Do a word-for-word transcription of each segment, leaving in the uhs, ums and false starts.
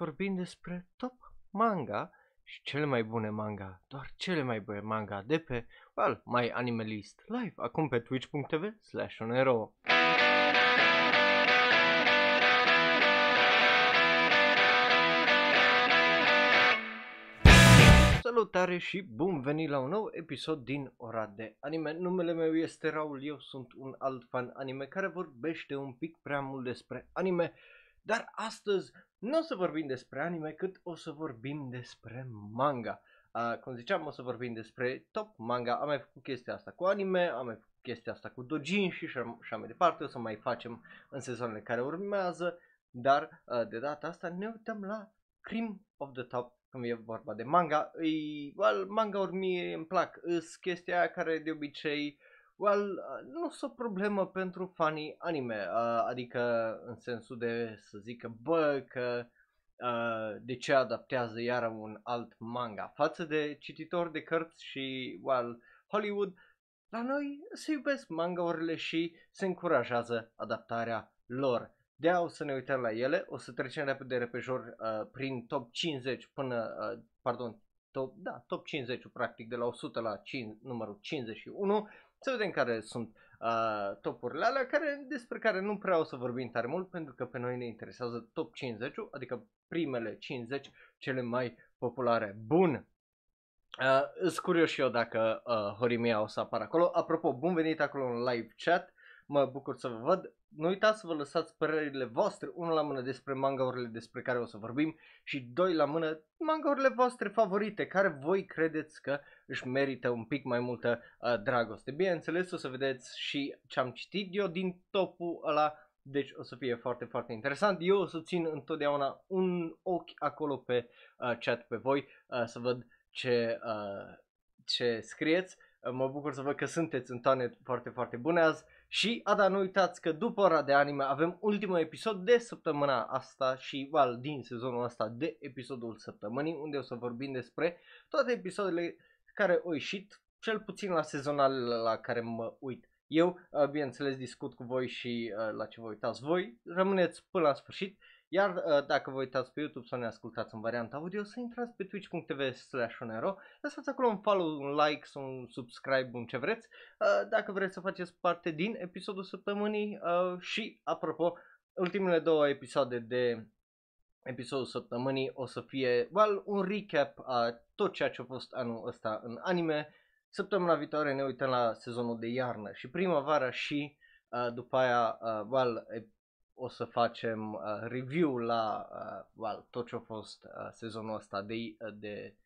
vorbim despre top manga și cele mai bune manga, doar cele mai bune manga de pe well, MyAnimeList live, acum pe twitch.tv slash onero. Salutare și bun venit la un nou episod din Ora de Anime. Numele meu este Raul, eu sunt un alt fan anime care vorbește un pic prea mult despre anime, dar astăzi nu o să vorbim despre anime, cât o să vorbim despre manga. Uh, cum ziceam, o să vorbim despre top manga, am mai făcut chestia asta cu anime, am mai făcut chestia asta cu dojin și așa mai departe, o să mai facem în sezoanele care urmează, dar uh, de data asta ne uităm la Cream of the Top. Când e vorba de manga, îi, well, manga-uri mie îmi plac, îs chestia aia care de obicei, well, nu sunt o problemă pentru fanii anime, uh, adică în sensul de să zică, bă, că uh, de ce adaptează iară un alt manga, față de cititori de cărți și, well, Hollywood, la noi se iubesc manga-urile și se încurajează adaptarea lor. De-aia o să ne uităm la ele, o să trecem repede repejor uh, prin top cincizeci până, uh, pardon, top, da, top cincizeci practic de la o sută la cinci, numărul cincizeci și unu, să vedem care sunt uh, topurile alea care, despre care nu prea o să vorbim tare mult pentru că pe noi ne interesează top cincizeci, adică primele cincizeci cele mai populare. Bun! Uh, Îs curios și eu dacă uh, Horimiya o să apară acolo. Apropo, bun venit acolo în live chat, mă bucur să vă văd. Nu uitați să vă lăsați părerile voastre, unul la mână despre manga-urile despre care o să vorbim și doi la mână manga-urile voastre favorite, care voi credeți că își merită un pic mai multă uh, dragoste. Bineînțeles, o să vedeți și ce am citit eu din topul ăla, deci o să fie foarte, foarte interesant. Eu o să țin întotdeauna un ochi acolo pe uh, chat pe voi uh, să văd ce, uh, ce scrieți. Uh, mă bucur să văd că sunteți în toane foarte, foarte bune azi. Și, a da, nu uitați că după Ora de Anime avem ultimul episod de săptămâna asta și, well, din sezonul ăsta de episodul săptămânii, unde o să vorbim despre toate episoadele care au ieșit, cel puțin la sezonalele la care mă uit eu. Bineînțeles, discut cu voi și uh, la ce vă uitați voi. Rămâneți până la sfârșit, iar uh, dacă vă uitați pe YouTube sau ne ascultați în varianta audio, să intrați pe twitch.tv slash onero, lăsați acolo un follow, un like sau un subscribe, un ce vreți, uh, dacă vreți să faceți parte din episodul săptămânii uh, și, apropo, ultimele două episoade de episodul săptămânii o să fie, well, un recap a tot ceea ce a fost anul ăsta în anime. Săptămâna viitoare ne uităm la sezonul de iarnă și primăvară și uh, după aia, uh, well, o să facem uh, review la uh, well, tot ce a fost uh, sezonul ăsta de, de,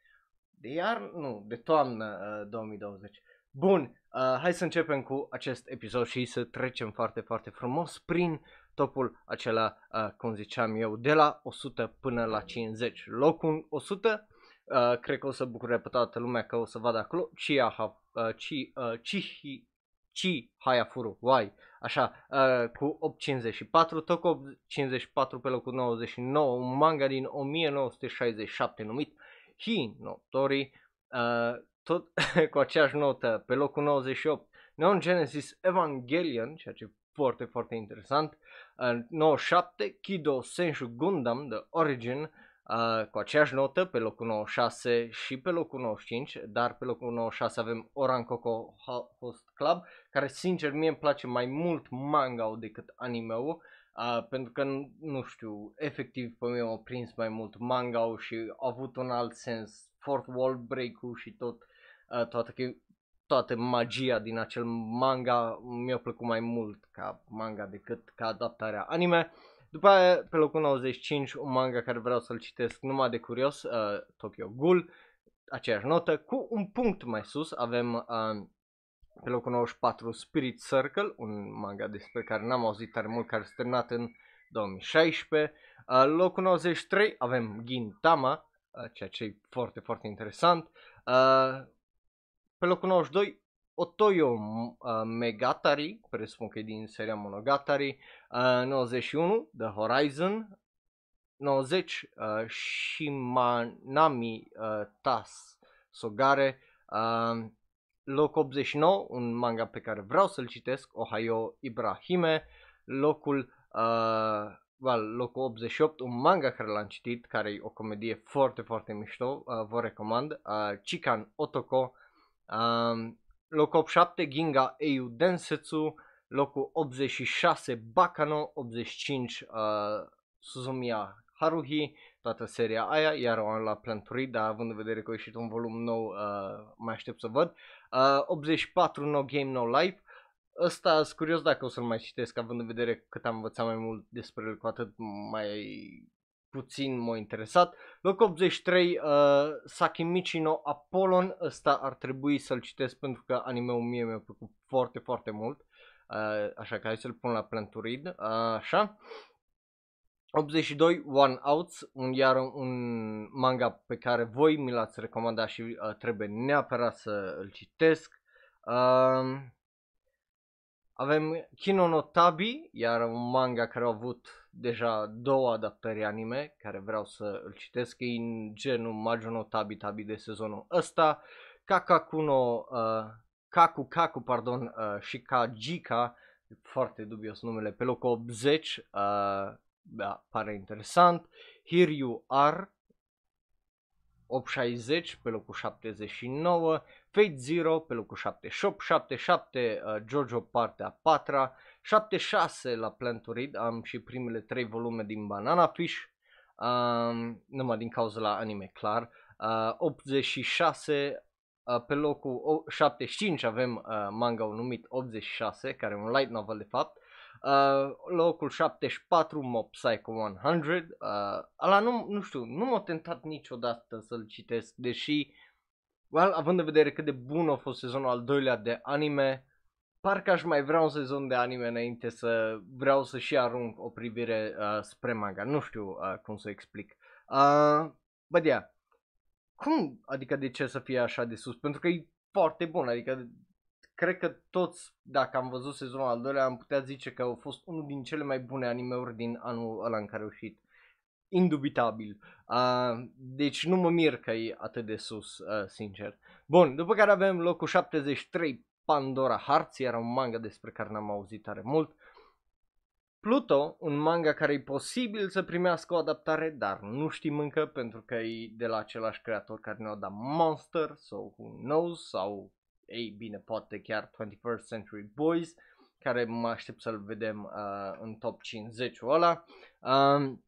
de iarnă, nu, de toamnă uh, două mii douăzeci. Bun, uh, hai să începem cu acest episod și să trecem foarte, foarte frumos prin topul acela, uh, cum ziceam eu, de la o sută până la cincizeci. Locul o sută, uh, cred că o să bucure pe toată lumea că o să vadă acolo Chi Haya uh, Chi, uh, Chi, Chi Haya Furu, why? Așa, uh, cu opt cincizeci și patru, Toko opt cincizeci și patru pe locul nouăzeci și nouă, un manga din o mie nouă sute șaizeci și șapte numit Hi no Tori, uh, tot cu aceeași notă pe locul nouăzeci și opt, Neon Genesis Evangelion, ceea ce e foarte, foarte interesant, uh, nouăzeci și șapte, Kido Senju Gundam The Origin, Uh, cu aceeași notă pe locul nouăzeci și șase și pe locul nouăzeci și cinci, dar pe locul nouăzeci și șase avem Orancoco Host Club, care sincer mie îmi place mai mult manga-ul decât anime-ul, uh, pentru că nu știu, efectiv pe mine m-a prins mai mult manga-ul și a avut un alt sens, fourth wall break-ul și tot uh, toată, toată magia din acel manga mi-a plăcut mai mult ca manga decât ca adaptarea anime. După aia, pe locul nouăzeci și cinci, un manga care vreau să-l citesc numai de curios, uh, Tokyo Ghoul, aceeași notă, cu un punct mai sus avem uh, pe locul nouăzeci și patru Spirit Circle, un manga despre care n-am auzit tare mult, care s-a terminat în două mii șaisprezece, uh, locul nouăzeci și trei avem Gintama, uh, ceea ce e foarte, foarte interesant, uh, pe locul nouăzeci și doi, Otoyo uh, Megatari, presupun că e din seria Monogatari, uh, nouăzeci și unu, The Horizon, nouăzeci, uh, Shimanami uh, Tasogare, uh, loc optzeci și nouă, un manga pe care vreau să-l citesc, Ohio Ibrahime, locul uh, well, locul optzeci și opt, un manga care l-am citit, care e o comedie foarte, foarte mișto, uh, vă recomand, uh, Chicken Otoko. Uh, locul optzeci și șapte, Ginga Eiyuu Densetsu. Locul optzeci și șase, Baccano. Optzeci și cinci, uh, Suzumiya Haruhi, toată seria aia, iar o am la planturi, dar având în vedere că a ieșit un volum nou, uh, mai aștept să văd. uh, optzeci și patru, No Game no Life. Ăsta sunt curios dacă o să-l mai citesc, având în vedere cât am învățat mai mult despre el, cu atât mai puțin m-a interesat. Locul optzeci și trei, uh, Sakamichi no Apollon. Ăsta ar trebui să-l citesc pentru că anime-ul mie mi-a plăcut foarte, foarte mult. Uh, așa că hai să-l pun la planturid. Uh, așa. optzeci și doi, One Outs, un, iar un manga pe care voi mi l-ați recomandat și uh, trebuie neapărat să îl citesc. Uh, avem Kino no Tabi, iar un manga care a avut deja două adaptări anime, care vreau să îl citesc, e în genul Maju no Tabi Tabi de sezonul ăsta. Kakakuno, uh, Kaku Kaku, pardon, uh, și Kajika, foarte dubios numele, pe locul optzeci, uh, da, pare interesant. Here You Are, opt șaizeci, pe locul șaptezeci și nouă, Fate Zero, pe locul șaptezeci și opt, șaptezeci și șapte, uh, Jojo partea a patra, șaptezeci și șase la planturid, am și primele trei volume din Banana Fish, uh, numai din cauza la anime, clar. uh, optzeci și șase, uh, pe locul șaptezeci și cinci avem uh, manga-ul numit optzeci și șase, care e un light novel de fapt. Uh, locul șaptezeci și patru, Mob Psycho o sută. Uh, ala nu, nu știu, nu m-a tentat niciodată să-l citesc, deși, well, având în vedere cât de bun a fost sezonul al doilea de anime, parcă aș mai vrea un sezon de anime înainte să vreau să și arunc o privire uh, spre manga. Nu știu uh, cum să explic. Uh, Bă, yeah. Cum, adică de ce să fie așa de sus? Pentru că e foarte bun, adică... Cred că toți, dacă am văzut sezonul al doilea, am putea zice că a fost unul din cele mai bune anime-uri din anul ăla în care a ieșit. Indubitabil. Uh, deci nu mă mir că e atât de sus, uh, sincer. Bun, după care avem locul șaptezeci și trei, Pandora Hearts, era un manga despre care n-am auzit tare mult. Pluto, un manga care e posibil să primească o adaptare, dar nu știm încă, pentru că e de la același creator care ne-a dat Monster, sau Who Knows, sau... Ei bine, poate chiar twenty-first Century Boys, care mă aștept să-l vedem uh, în top cincizeci-ul ăla. Um,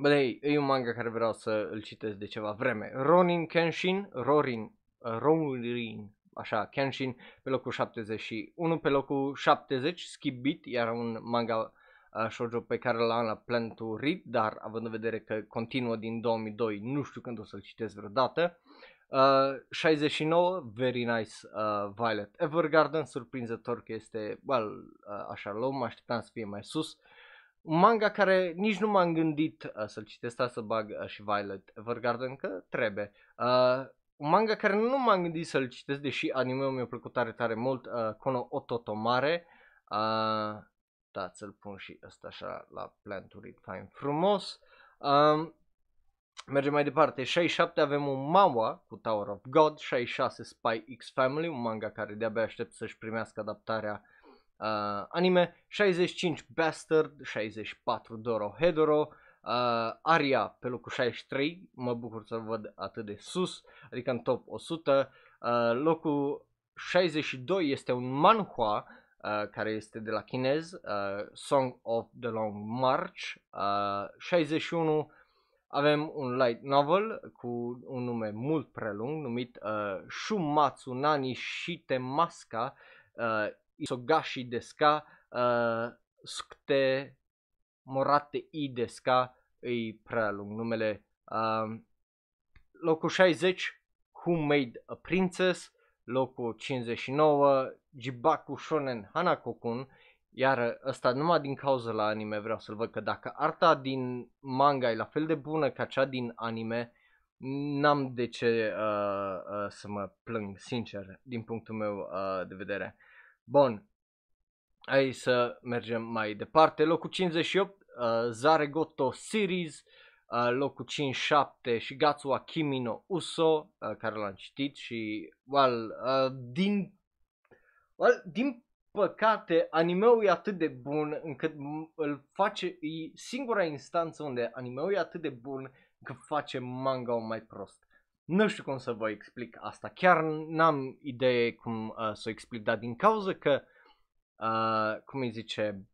Băi, e un manga care vreau să îl citesc de ceva vreme. Ronin Kenshin, Rorin, uh, Rorin, așa, Kenshin, pe locul șaptezeci și unu, pe locul șaptezeci, Skip Beat, iar un manga uh, shoujo pe care l-am la plan to read, dar având în vedere că continuă din două mii doi, nu știu când o să-l citesc vreodată. Uh, șaizeci și nouă, Very Nice, uh, Violet Evergarden, surprinzător că este, well, uh, așa low, mă așteptam să fie mai sus. Un manga care nici nu m-am gândit uh, să-l citesc, să bag uh, și Violet Evergarden, că trebuie. Uh, un manga care nu m-am gândit să-l citesc, deși anime-ul mi-a plăcut tare, tare mult, uh, Kono Ototomare. Uh, da, să-l pun și ăsta așa la planturit, fain frumos. Uh, Mergem mai departe, șaizeci și șapte avem un manhwa cu Tower of God, șaizeci și șase Spy X Family, un manga care de-abia aștept să-și primească adaptarea uh, anime, șaizeci și cinci Bastard, șaizeci și patru Dorohedoro, uh, Aria pe locul șaizeci și trei, mă bucur să-l văd atât de sus, adică în top o sută, uh, locul șaizeci și doi este un manhwa uh, care este de la chinez, uh, Song of the Long March, uh, șaizeci și unu avem un light novel cu un nume mult prea lung, numit uh, Shumatsu Nani Shitemaska uh, Isogashi Deska uh, Sukte Morate I Deska, e prea lung numele. Uh, locul șaizeci, Who Made a Princess, locul cincizeci și nouă, Jibaku Shonen Hanako-kun. Iar ăsta numai din cauza la anime vreau să-l văd, că dacă arta din manga e la fel de bună ca cea din anime, n-am de ce uh, uh, să mă plâng, sincer, din punctul meu uh, de vedere. Bun, hai să mergem mai departe. Locul cincizeci și opt, uh, Zaregoto Series, uh, locul cincizeci și șapte, Shigatsu wa Kimi no Uso, uh, care l-am citit și, well, uh, din... Well, din păcate, anime-ul e atât de bun încât îl face, e singura instanță unde anime-ul e atât de bun că face manga-ul mai prost. Nu știu cum să vă explic asta, chiar n-am idee cum uh, să o explic, dar din cauza că, uh, cum îi zice,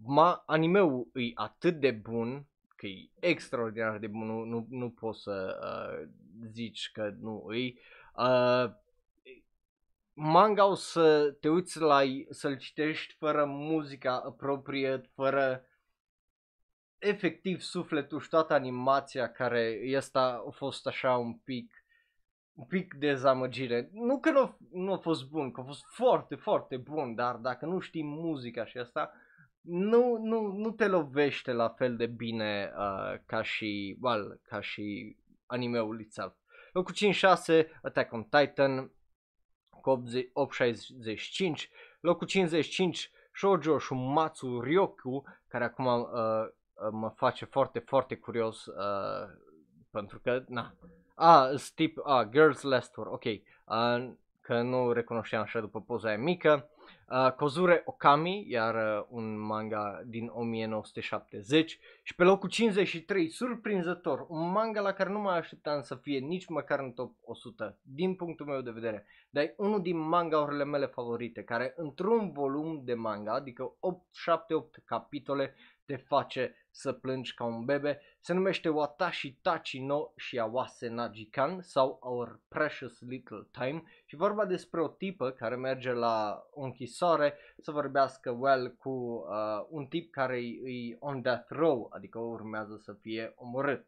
ma, anime-ul e atât de bun, că e extraordinar de bun, nu, nu, nu poți să uh, zici că nu îi, uh, manga-ul să te uiți la să-l citești fără muzica appropriate, fără... efectiv sufletul și toată animația care asta a fost așa un pic, un pic dezamăgire. Nu că nu, nu a fost bun, că a fost foarte, foarte bun, dar dacă nu știi muzica și asta, nu, nu, nu te lovește la fel de bine uh, ca și, well, ca și anime-ul itself. Locul cincizeci și șase, Attack on Titan, cu opt virgulă șaizeci și cinci, locul cincizeci și cinci, Shoujo Shumatsu Ryoku, care acum... Uh, mă face foarte, foarte curios uh, pentru că, na, a, ah, tip, a, ah, Girls Last Tour, ok, uh, că nu recunoșteam așa după poza aia mică, uh, Kozure Okami, iar uh, un manga din o mie nouă sute șaptezeci și pe locul cincizeci și trei, surprinzător, un manga la care nu mai așteptam să fie nici măcar în top o sută, din punctul meu de vedere, dar e unul din manga-urile mele favorite, care într-un volum de manga, adică opt, șapte, opt capitole, te face să plângi ca un bebe, se numește Watashi Tachi no Shiawase na Jikan sau Our Precious Little Time și vorba despre o tipă care merge la o închisoare să vorbească well cu uh, un tip care e on death row, adică urmează să fie omorât.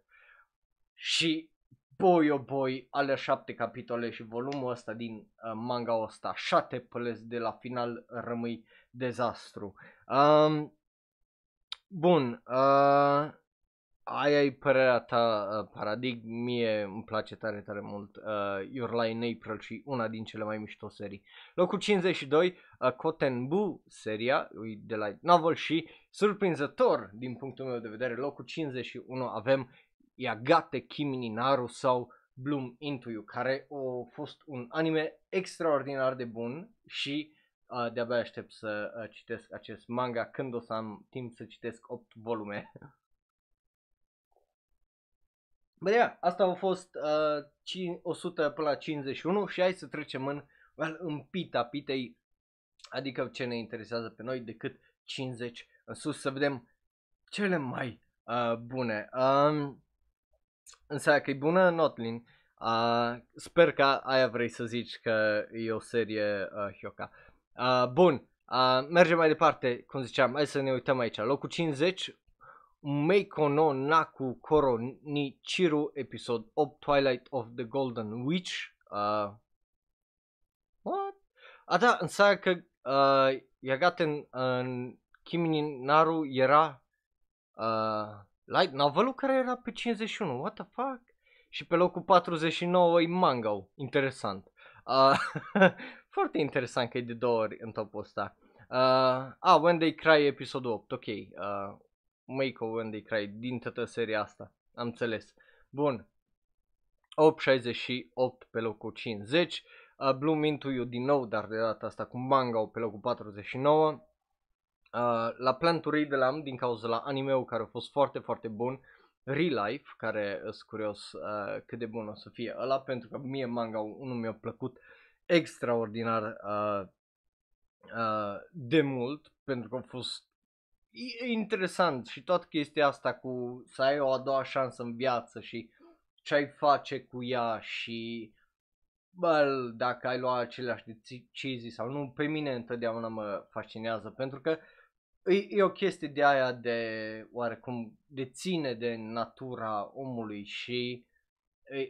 Și boy oh boy, ale șapte capitole și volumul ăsta din uh, manga ăsta, așa te pălezi de la final, rămâi dezastru. Um, Bun, uh, aia e părerea ta, uh, Paradigm, mie îmi place tare, tare mult uh, Your Lie in April și una din cele mai mișto serii. Locul cincizeci și doi, uh, Kotenbu, seria lui de light novel și, surprinzător din punctul meu de vedere, locul cincizeci și unu avem Yagate Kimi ni Naru sau Bloom Into You, care a fost un anime extraordinar de bun și... Uh, de-abia aștept să uh, citesc acest manga când o să am timp să citesc opt volume. Bă, yeah, asta au fost uh, o sută până la cincizeci și unu și hai să trecem în, well, în pita pitei, adică ce ne interesează pe noi, decât cincizeci în sus, să vedem cele mai uh, bune. Um, însă că e bună, Notlin, uh, sper că aia vrei să zici că e o serie uh, Hyoka. Uh, bun, uh, mergem mai departe, cum ziceam, hai să ne uităm aici, locul cincizeci, Meiko no Naku Koro ni Chiru, episod opt, Twilight of the Golden Witch, uh, what? A, da, înseamnă că uh, Yagaten uh, Kimi ni Naru era uh, light novel-ul care era pe cincizeci și unu, what the fuck? Și pe locul patruzeci și nouă e manga-ul, interesant. Uh, Foarte interesant că e de două ori în topul ăsta. Uh, ah, When They Cry episodul opt, ok. Uh, Meiko When They Cry din toată seria asta, am înțeles. Bun. opt virgulă șaizeci și opt pe locul cincizeci. Uh, Bloom Into You din nou, dar de data asta cu manga pe locul patruzeci și nouă. Uh, la Plan to Read l-am din cauza la anime-ul care a fost foarte, foarte bun. Real Life, care sunt curios uh, cât de bun o să fie ăla, pentru că mie manga-ul nu mi-a plăcut extraordinar uh, uh, de mult, pentru că a fost interesant și toată chestia asta cu să ai o a doua șansă în viață și ce ai face cu ea și bă, dacă ai luat aceleași decizii sau nu, pe mine întotdeauna mă fascinează, pentru că e, e o chestie de aia de oarecum deține de natura omului și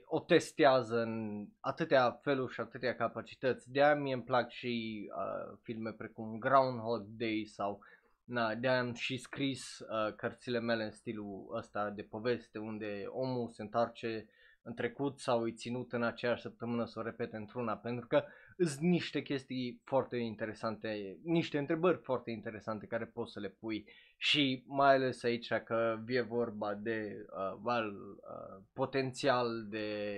o testează în atâtea feluri și atâtea capacități. De-aia mie îmi plac și uh, filme precum Groundhog Day sau na, de-aia am și scris uh, cărțile mele în stilul ăsta de poveste, unde omul se întoarce în trecut sau îi ținut în aceeași săptămână să o repete într-una, pentru că sunt niște chestii foarte interesante, niște întrebări foarte interesante care poți să le pui și mai ales aici că e vorba de uh, val, uh, potențial de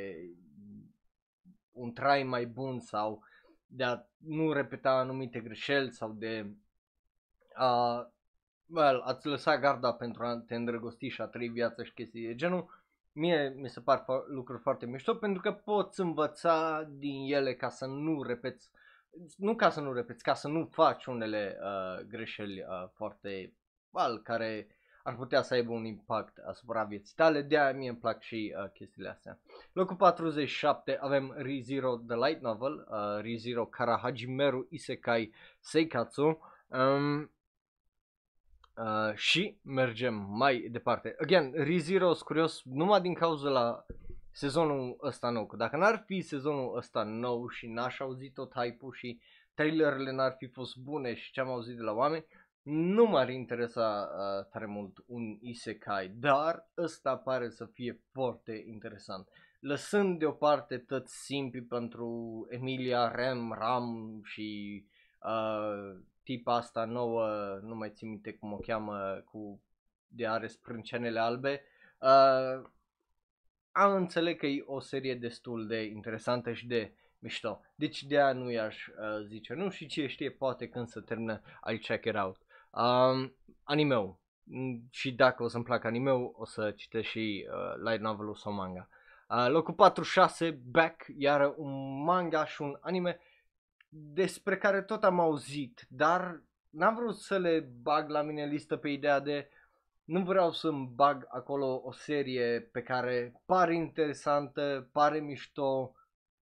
un trai mai bun sau de a nu repeta anumite greșeli sau de a, well, a-ți lăsa garda pentru a te îndrăgosti și a trăi viața și chestii de genul. Mie mi se par lucruri foarte mișto pentru că poți învăța din ele ca să nu repeți, nu ca să nu repeți, ca să nu faci unele uh, greșeli uh, foarte val care ar putea să aibă un impact asupra vieții tale, de-aia mie îmi plac și uh, chestiile astea. Locul patruzeci și șapte avem Re:Zero The Light Novel, uh, Re:Zero Karahajimeru Isekai Seikatsu. Um, Uh, și mergem mai departe. Again, Re:Zero sunt curios numai din cauza la sezonul ăsta nou. Că dacă n-ar fi sezonul ăsta nou și n-aș auzit tot hype-ul și trailerele n-ar fi fost bune și ce am auzit de la oameni, nu m-ar interesa uh, tare mult un isekai, dar ăsta pare să fie foarte interesant. Lăsând deoparte toți simpii pentru Emilia, Rem, Ram și... Uh, tipa asta nouă, nu mai țin minte cum o cheamă, cu de are sprâncenele albe, uh, am înțeles că e o serie destul de interesantă și de mișto. Deci de-aia nu i-aș uh, zice nu și cine știe, poate când se termină, I'll check it out. Um, anime-ul. Și dacă o să-mi plac anime-ul, o să citesc și uh, light novel-ul sau manga. Uh, locul patruzeci și șase, Back, iară un manga și un anime despre care tot am auzit, dar n-am vrut să le bag la mine listă pe ideea de nu vreau să-mi bag acolo o serie pe care pare interesantă, pare mișto,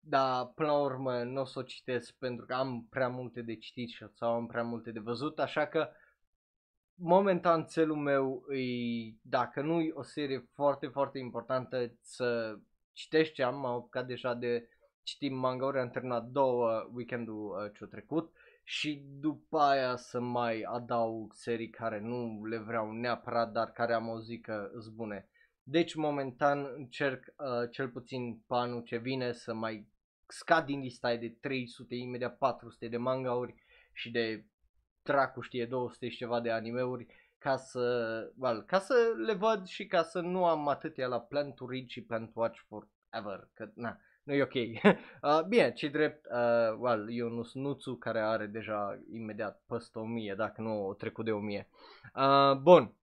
dar până la urmă nu o să o citesc pentru că am prea multe de citit sau am prea multe de văzut, așa că momentan țelul meu e, dacă nu e o serie foarte, foarte importantă, să citești ce am, m-am apucat deja de citim manga-uri, am terminat două weekendul uh, ce-o trecut și după aia să mai adaug serii care nu le vreau neapărat, dar care am auzit că îs bune. Deci momentan încerc uh, cel puțin pe anul ce vine să mai scad din lista de trei sute, imediat patru sute de manga-uri și de dracu știe două sute și ceva de anime-uri ca să, well, ca să le văd și ca să nu am atâtea la plan to read și plan to watch forever, că na. Nu e ok. Uh, bine, ce drept, uh, well, eu nu sunt Nuțu care are deja imediat peste o mie, dacă nu o trecut de o mie. Uh, bun,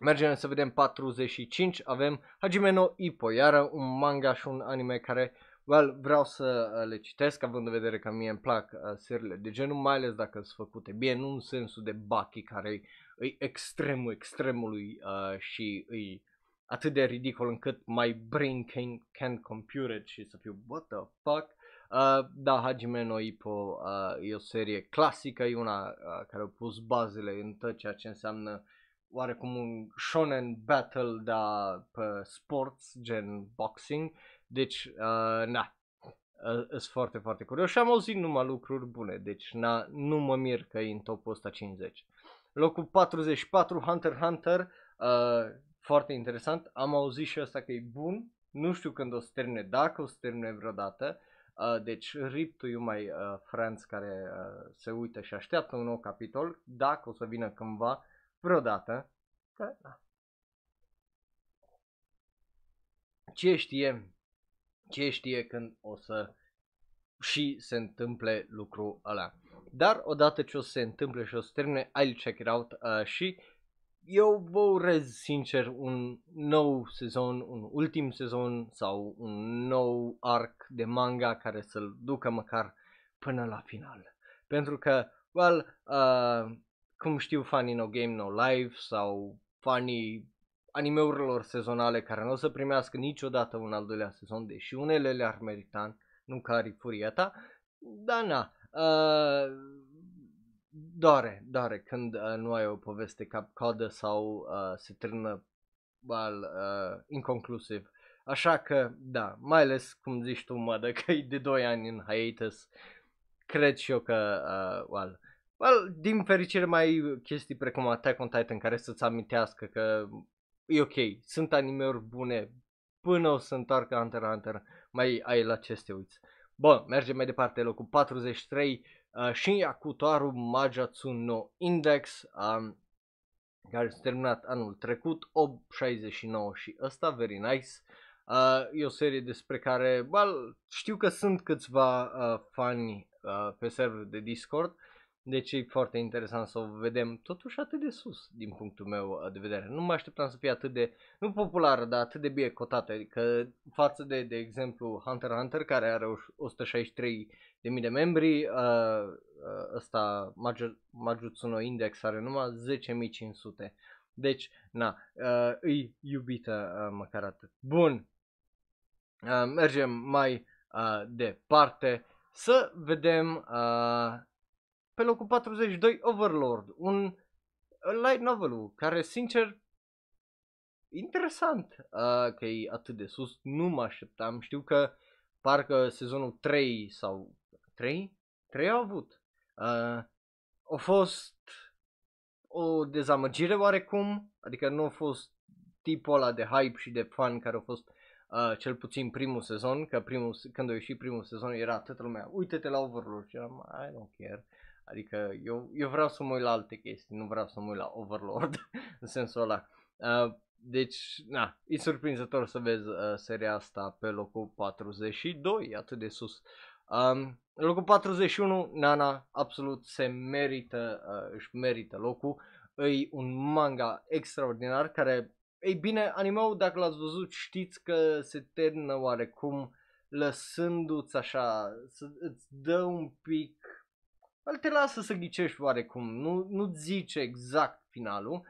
mergem să vedem patruzeci și cinci, avem Hajime no Ippo, iară un manga și un anime care, well, vreau să le citesc, având în vedere că mie îmi plac uh, seriile de genul, mai ales dacă sunt făcute bine, nu în sensul de baki care îi extremul extremului uh, și îi... atât de ridicol încât my brain can, can't compute it și să fiu what the fuck. Uh, da, Hajime no Ippo uh, e o serie clasică, e una uh, care a pus bazele în tot ceea ce înseamnă oarecum un shonen battle, dar pe sports, gen boxing. Deci, uh, na, uh, sunt foarte, foarte curios și am auzit numai lucruri bune, deci na, nu mă mir că e în topul ăsta cincizeci. Locul patruzeci și patru, Hunter Hunter. Uh, Foarte interesant, am auzit și ăsta că e bun, nu știu când o să termine, dacă o să termine vreodată, uh, deci rip to you my uh, friends care uh, se uită și așteaptă un nou capitol, dacă o să vină cândva, vreodată, că, da. Ce știe, ce știe când o să și se întâmple lucrul ăla, dar odată ce o să se întâmple și o să termine, I'll check it out uh, și... Eu vă urez sincer un nou sezon, un ultim sezon sau un nou arc de manga care să-l ducă măcar până la final. Pentru că, well, uh, cum știu fanii No Game no Life sau fanii animeurilor sezonale care nu o să primească niciodată un al doilea sezon, deși unele le-ar merita, nu ca Arifuria ta, dar na... Uh, Doare, doare când uh, nu ai o poveste cap-codă sau uh, se termină well, uh, inconclusiv. Așa că, da, mai ales cum zici tu, mă, dacă e de doi ani în hiatus, cred și eu că, uh, well, well, din fericire mai ai chestii precum Attack on Titan care să-ți amintească că e ok, sunt anime-uri bune, până o să întoarcă Hunter x Hunter, mai ai la ce să te uiți. Bun, mergem mai departe, locul patruzeci și trei. Uh, Shin-Yakutoaru Majatsu no Index, um, care s-a terminat anul trecut, opt șaizeci și nouă și ăsta, very nice. Uh, e o serie despre care, well, știu că sunt câțiva uh, fani uh, pe server de Discord. Deci e foarte interesant să o vedem totuși atât de sus din punctul meu de vedere. Nu mă așteptam să fie atât de, nu populară, dar atât de bine cotată. Adică față de, de exemplu, Hunter x Hunter, care are o sută șaizeci și trei de mii de membri, ăsta Maju, Maju Tsuno Index are numai zece mii cinci sute. Deci, na, îi iubită măcar atât. Bun, mergem mai departe să vedem... Pe locul patruzeci și doi, Overlord, un light novel care, sincer, interesant uh, că e atât de sus, nu mă așteptam. Știu că parcă sezonul trei sau trei? trei au avut. Uh, a fost o dezamăgire oarecum, adică nu a fost tipul ăla de hype și de fan care a fost uh, cel puțin primul sezon, că primul, când a ieșit primul sezon era toată lumea, uite-te la Overlord și eram, I don't care. Adică eu, eu vreau să mă uit la alte chestii, nu vreau să mă uit la Overlord, în sensul ăla. Uh, deci, na, e surprinzător să vezi uh, seria asta pe locul patruzeci și doi, atât de sus. Um, locul patruzeci și unu, Nana, absolut se merită, uh, își merită locul. E un manga extraordinar care, ei bine, anime-ul, dacă l-ați văzut, știți că se termină oarecum lăsându-ți așa, să îți dă un pic... El te lasă să ghicești oarecum, nu, nu zice exact finalul,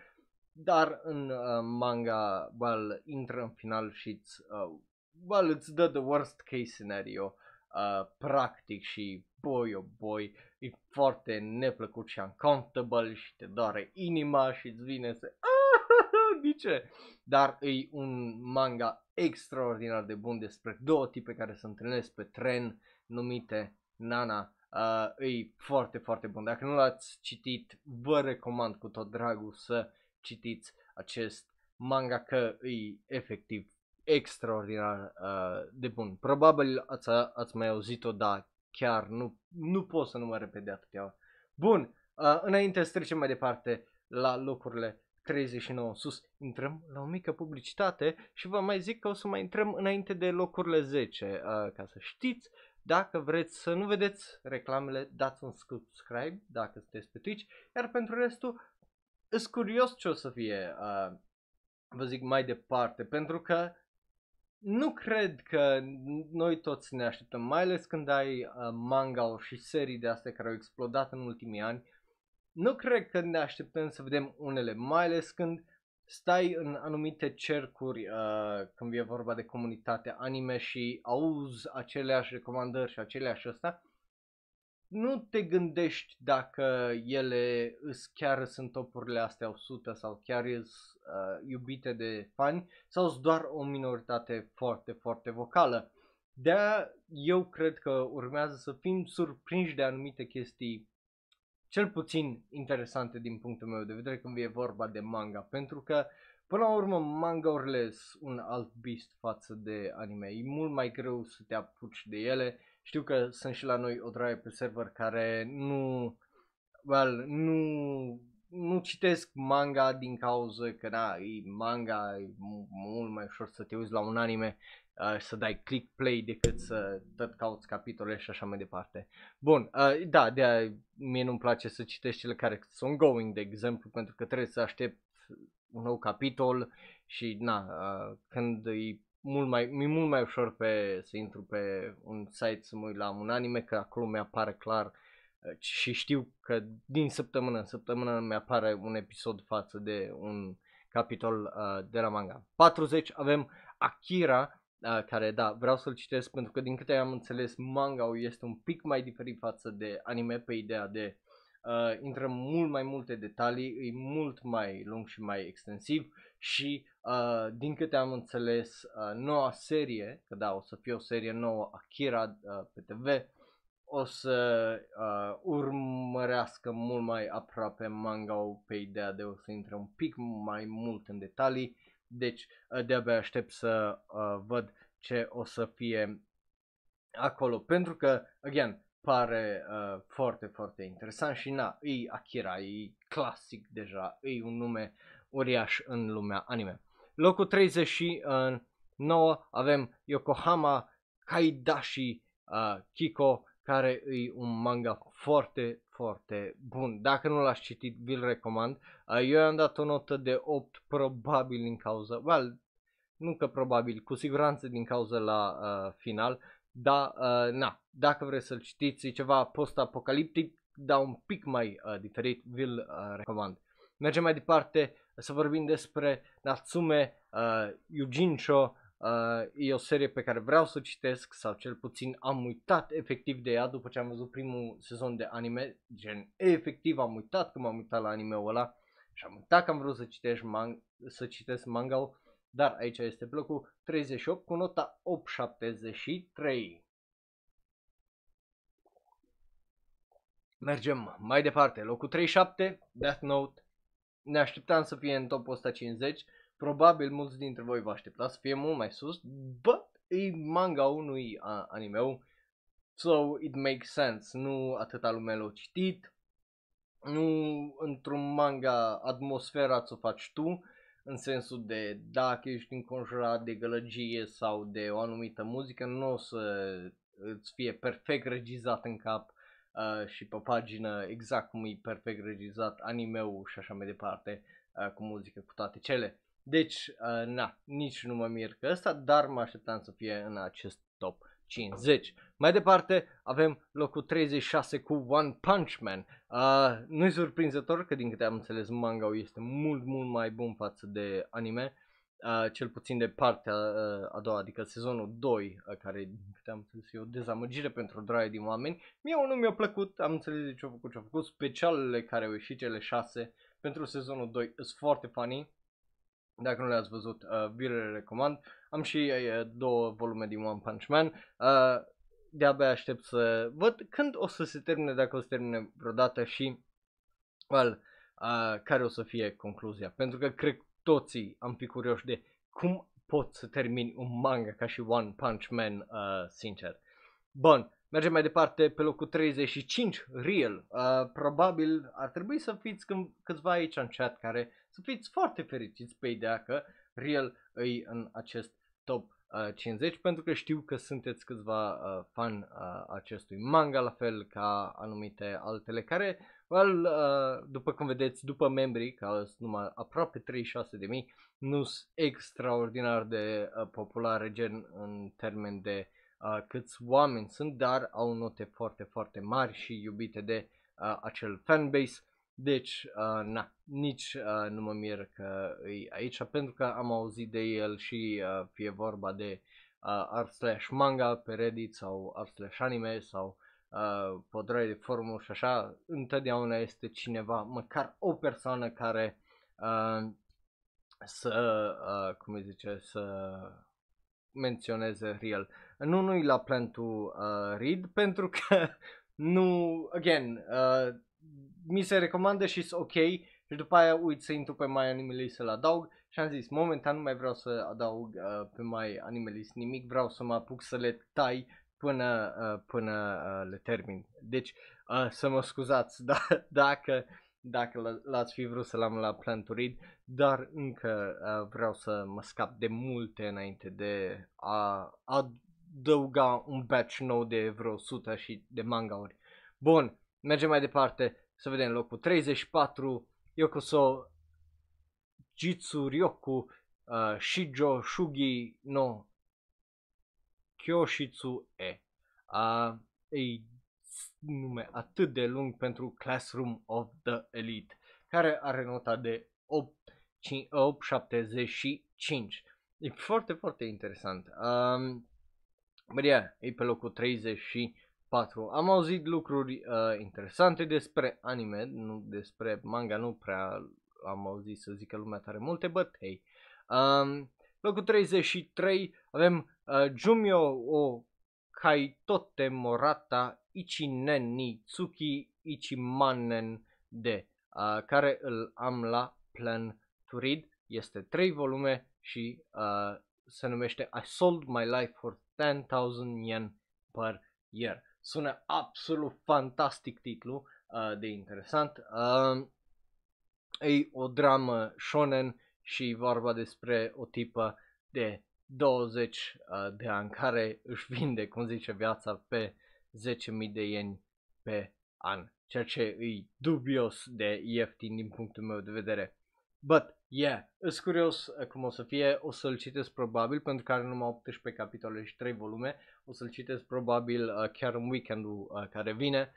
dar în uh, manga bal intră în final și uh, bal îți dă the worst case scenario, uh, practic, și boy oh boy, e foarte neplăcut și uncomfortable și te doare inima și îți vine să ghice. Dar e un manga extraordinar de bun despre două tipe care se întâlnesc pe tren numite Nana. Uh, e foarte, foarte bun. Dacă nu l-ați citit, vă recomand cu tot dragul să citiți acest manga, că e efectiv extraordinar uh, de bun. Probabil ați, ați mai auzit-o, dar chiar nu, nu pot să nu mă repede atâtea ori. Bun, uh, înainte să trecem mai departe la locurile treizeci și nouă sus, intrăm la o mică publicitate și vă mai zic că o să mai intrăm înainte de locurile zece, uh, ca să știți. Dacă vreți să nu vedeți reclamele, dați un subscribe dacă sunteți pe Twitch, iar pentru restul, sunt curios ce o să fie, uh, vă zic mai departe, pentru că nu cred că noi toți ne așteptăm, mai ales când ai uh, manga-uri și serii de astea care au explodat în ultimii ani, nu cred că ne așteptăm să vedem unele, mai ales când stai în anumite cercuri uh, când e vorba de comunitate anime și auzi aceleași recomandări și aceleași astea, nu te gândești dacă ele îs chiar sunt topurile astea o sută sau chiar îs uh, iubite de fani sau sunt doar o minoritate foarte, foarte vocală. De-aia eu cred că urmează să fim surprinși de anumite chestii cel puțin interesante din punctul meu de vedere când e vorba de manga, pentru că până la urmă manga-urile sunt un alt beast față de anime, e mult mai greu să te apuci de ele. Știu că sunt și la noi o draie pe server care nu, well, nu, nu citesc manga din cauza că da, e manga, e mult mai ușor să te uiți la un anime Uh, să dai click play decât să tot cauți capitole și așa mai departe. Bun, uh, da, de-aia mie nu-mi place să citești cele care sunt going, de exemplu, pentru că trebuie să aștept un nou capitol și na, uh, când e mult mai, mi-e mult mai ușor pe, să intru pe un site să mă uit la un anime, că acolo mi-apare clar uh, și știu că din săptămână în săptămână mi-apare un episod față de un capitol uh, de la manga. patruzeci avem Akira, care, da, vreau să-l citesc pentru că din câte am înțeles manga-ul este un pic mai diferit față de anime pe ideea de uh, intră mult mai multe detalii, e mult mai lung și mai extensiv și uh, din câte am înțeles uh, noua serie, că da, o să fie o serie nouă, Akira uh, pe T V, o să uh, urmărească mult mai aproape manga-ul pe ideea de o să intre un pic mai mult în detalii. Deci de-abia aștept să uh, văd ce o să fie acolo, pentru că, again, pare uh, foarte, foarte interesant și na, e Akira, e clasic deja, e un nume uriaș în lumea anime. Locul treizeci și nouă avem Yokohama Kaidashi uh, Kiko care e un manga foarte, foarte bun. Dacă nu l-ați citit, vi-l recomand. Eu i-am dat o notă de opt, probabil din cauza, well, nu că probabil, cu siguranță din cauza la uh, final, dar uh, na, dacă vreți să-l citiți, e ceva post-apocaliptic, dar un pic mai uh, diferit, vi-l uh, recomand. Mergem mai departe să vorbim despre Natsume uh, Yujincho. Uh, e o serie pe care vreau să o citesc, sau cel puțin am uitat efectiv de ea după ce am văzut primul sezon de anime, gen efectiv am uitat că m-am uitat la anime-ul ăla și am uitat că am vrut să citesc, man- să citesc manga-ul, dar aici este blocul treizeci și opt cu nota opt virgulă șaptezeci și trei. Mergem mai departe, locul treizeci și șapte, Death Note. Ne așteptam să fie în topul o sută cincizeci. Probabil mulți dintre voi vă așteptați să fie mult mai sus, but e manga unui anime-ul, so it makes sense, nu atâta lumea l-a citit, nu într-un manga atmosfera ți-o faci tu, în sensul de dacă ești înconjurat de gălăgie sau de o anumită muzică, nu o să îți fie perfect regizat în cap uh, și pe pagină exact cum e perfect regizat anime-ul și așa mai departe, uh, cu muzică, cu toate cele. Deci, uh, na, nici nu mă mir că ăsta, dar mă așteptam să fie în acest top cincizeci. Mai departe avem locul treizeci și șase cu One Punch Man. Uh, nu-i surprinzător că din câte am înțeles manga-ul este mult, mult mai bun față de anime. Uh, cel puțin de partea uh, a doua, adică sezonul doi, uh, care din câte am înțeles e o dezamăgire pentru draie din oameni. Mie nu mi-a plăcut, am înțeles de ce au făcut, ce au făcut. Specialele care au ieșit, cele șase, pentru sezonul doi, sunt foarte funny. Dacă nu le-ați văzut, uh, vi le recomand. Am și uh, două volume din One Punch Man. Uh, de-abia aștept să văd când o să se termine, dacă o să termine vreodată și well, uh, care o să fie concluzia. Pentru că cred toții am fi curioși de cum pot să termini un manga ca și One Punch Man, uh, sincer. Bun, mergem mai departe pe locul treizeci și cinci, Real. Uh, probabil ar trebui să fiți când, câțiva aici în chat care să fiți foarte fericiți pe ideea că Real îi în acest top uh, cincizeci, pentru că știu că sunteți câțiva uh, fan uh, acestui manga, la fel ca anumite altele care, well, uh, după cum vedeți, după membrii, că sunt numai aproape treizeci și șase de mii, nu sunt extraordinar de uh, populare, gen în termen de uh, câți oameni sunt, dar au note foarte, foarte mari și iubite de uh, acel fanbase. Deci, uh, na, nici uh, nu mă mir că e aici, pentru că am auzit de el și uh, fie vorba de uh, art slash manga pe Reddit sau art slash anime sau uh, podroi de formul și așa, întotdeauna este cineva, măcar o persoană care uh, să, uh, cum îi zice, să menționeze Real. Nu, nu-i la plan to uh, read, pentru că nu, again, uh, mi se recomandă și sunt ok și după aia uit să intru pe MyAnimeList să-l adaug și am zis momentan nu mai vreau să adaug uh, pe MyAnimeList nimic, vreau să mă apuc să le tai până, uh, până uh, le termin. Deci uh, să mă scuzați da, dacă, dacă l-ați fi vrut să l-am la plan to read, dar încă uh, vreau să mă scap de multe înainte de a adăuga un batch nou de vreo o sută și de manga-uri. Bun, mergem mai departe. Să vedem locul treizeci și patru, Yokuso Jitsuryoku uh, Shijo Shugi no Kyoshitsu E. Uh, e nume atât de lung pentru Classroom of the Elite, care are nota de opt virgulă șaptezeci și cinci. E foarte, foarte interesant. Um, yeah, e pe locul treizeci și patru. Am auzit lucruri uh, interesante despre anime, nu despre manga, nu prea am auzit să zică lumea tare multe, but hey. Um, locul treizeci și trei avem uh, Jumio o Kaitote Morata Ichinen ni Tsuki Ichimanen de, uh, care îl am la plan to read. Este trei volume și uh, se numește I Sold My Life for ten thousand yen per year. Sună absolut fantastic titlu, uh, de interesant. Uh, e o dramă shonen și vorba despre o tipă de douăzeci uh, de ani care își vinde, cum zice, viața pe zece mii de ieni pe an, ceea ce e dubios de ieftin din punctul meu de vedere. But, yeah, îs curios cum o să fie, o să-l citesc probabil, pentru că are numai optsprezece capitole și trei volume, o să-l citesc probabil uh, chiar în weekendul uh, care vine,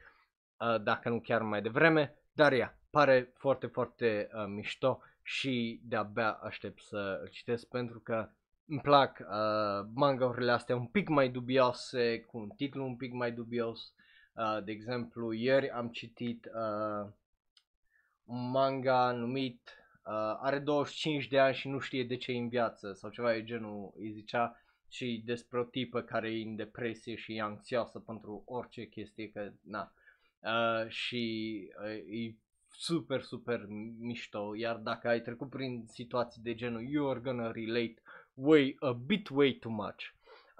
uh, dacă nu chiar mai devreme, dar ea, yeah, pare foarte, foarte uh, mișto și de-abia aștept să-l citesc, pentru că îmi plac uh, manga-urile astea un pic mai dubioase, cu un titlu un pic mai dubios. Uh, de exemplu, ieri am citit uh, un manga numit uh, Are douăzeci și cinci de ani și nu știe de ce e în viață, sau ceva de genul îi zicea, și despre o tipă care e în depresie și e anxioasă pentru orice chestie, că na, uh, și uh, e super, super mișto, iar dacă ai trecut prin situații de genul, you are gonna relate way, a bit way too much,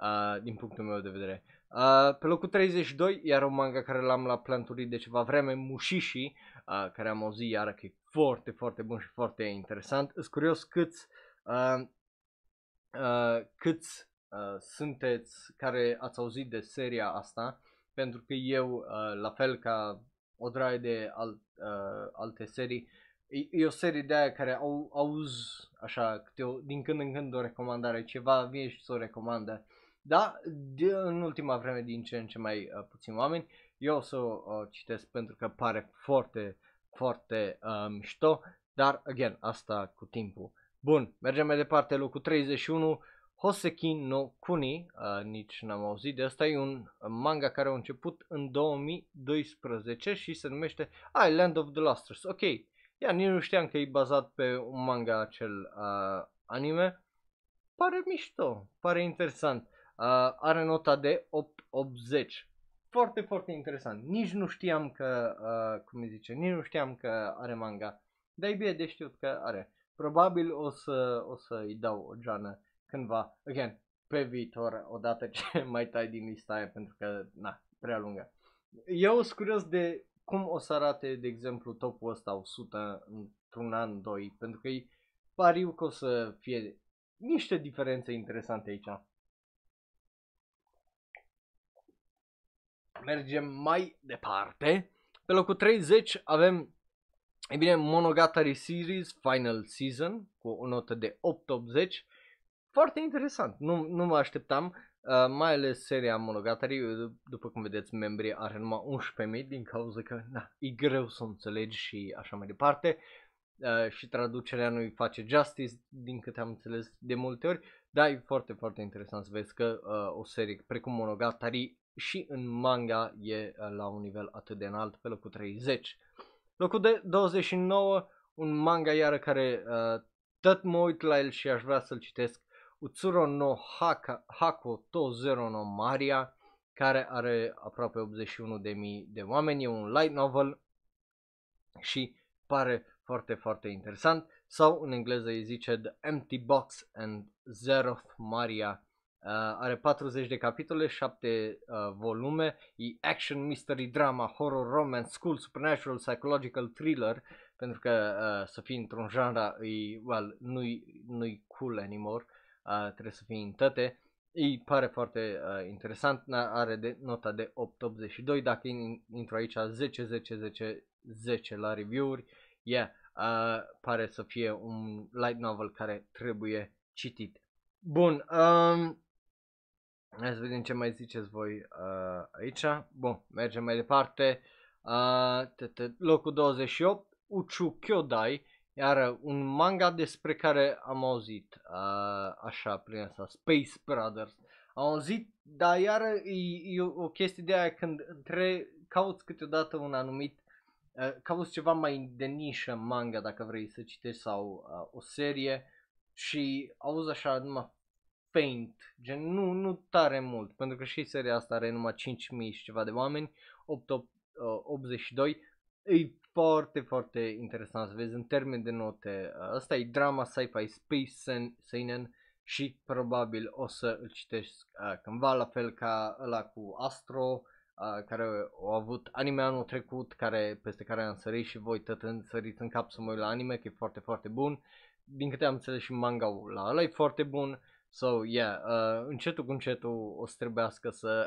uh, din punctul meu de vedere. Uh, pe locul treizeci și doi, iar un manga care l-am la planturit de ceva vreme, Mushishi, uh, care am auzit iară că e foarte, foarte bun și foarte interesant. Îs curios câți, uh, uh, câți uh, sunteți care ați auzit de seria asta, pentru că eu, uh, la fel ca o draie de alt, uh, alte serii, e, e o serie de aia care au, auzi așa, câte o, din când în când o recomandare, ceva vine și ți-o recomandă. Da, de, în ultima vreme din ce în ce mai uh, puțini oameni. Eu o să o uh, citesc pentru că pare foarte, foarte uh, mișto, dar, again, asta cu timpul. Bun, mergem mai departe, locul treizeci și unu, Hoseki no Kuni, uh, nici n-am auzit de asta, e un manga care a început în două mii doisprezece și se numește ah, Land of the Lustrous, ok. Ia, nici nu știam că e bazat pe un manga acel uh, anime, pare mișto, pare interesant. Uh, are nota de opt virgulă optzeci. Foarte, foarte interesant. Nici nu știam că, uh, cum îi zice, nici nu știam că are manga. Dar e bine de știut că are. Probabil o să, o să îi dau o geană cândva. Again, pe viitor, odată ce mai tai din lista aia, pentru că, na, prea lungă. Eu sunt curios de cum o să arate, de exemplu, topul ăsta o sută într-un an, doi, pentru că e pariu că o să fie niște diferențe interesante aici. Mergem mai departe. Pe locul treizeci avem, e bine, Monogatari Series Final Season cu o notă de opt virgulă optzeci. Foarte interesant, nu, nu mă așteptam, uh, mai ales seria Monogatari, după cum vedeți, membrii are numai unsprezece mii din cauza că na, e greu să înțelegi și așa mai departe. Uh, și traducerea nu-i face justice, din câte am înțeles de multe ori, dar e foarte, foarte interesant să vezi că uh, o serie precum Monogatari și în manga e la un nivel atât de înalt, pe locul treizeci. Locul de douăzeci și nouă, un manga iară care uh, tot mă uit la el și aș vrea să-l citesc, Utsuro no Haka, Hako Tozero no Maria, care are aproape optzeci și unu de mii de oameni, e un light novel și pare foarte, foarte interesant, sau în engleză îi zice The Empty Box and Zeroth Maria. Uh, are patruzeci de capitole, șapte uh, volume, e action, mystery, drama, horror, romance, school, supernatural, psychological, thriller, pentru că uh, să fii într-un genre e, well, nu-i, nu-i cool anymore, uh, trebuie să fii în toate. Îi pare foarte uh, interesant, are de, nota de opt virgulă optzeci și doi, dacă intru aici zece, zece, zece, zece la review-uri, yeah, uh, pare să fie un light novel care trebuie citit. Bun, um, hai să vedem ce mai ziceți voi uh, aici. Bun, mergem mai departe. Uh, locul douăzeci și opt, Uchu Kyodai, iar un manga despre care am auzit, uh, așa, prin asta, Space Brothers. Am auzit, dar iar e, e o chestie de aia când tre- cauți câteodată un anumit, uh, cauți ceva mai de nișă manga dacă vrei să citești, sau uh, o serie, și auzi așa numai faint, gen nu, nu tare mult, pentru că și seria asta are numai cinci mii și ceva de oameni, opt virgulă optzeci și doi, e foarte, foarte interesant să vezi în termen de note. Asta e drama, sci-fi, space seinen și probabil o să îl citești uh, cândva, la fel ca ăla cu Astro, uh, care au avut anime anul trecut, care, peste care am sărit și voi tot săriți în cap să mă uit la anime, că e foarte, foarte bun. Din câte am înțeles și manga-ul la ăla e foarte bun, So, yeah, uh, încetul cu încetul o să trebuiască să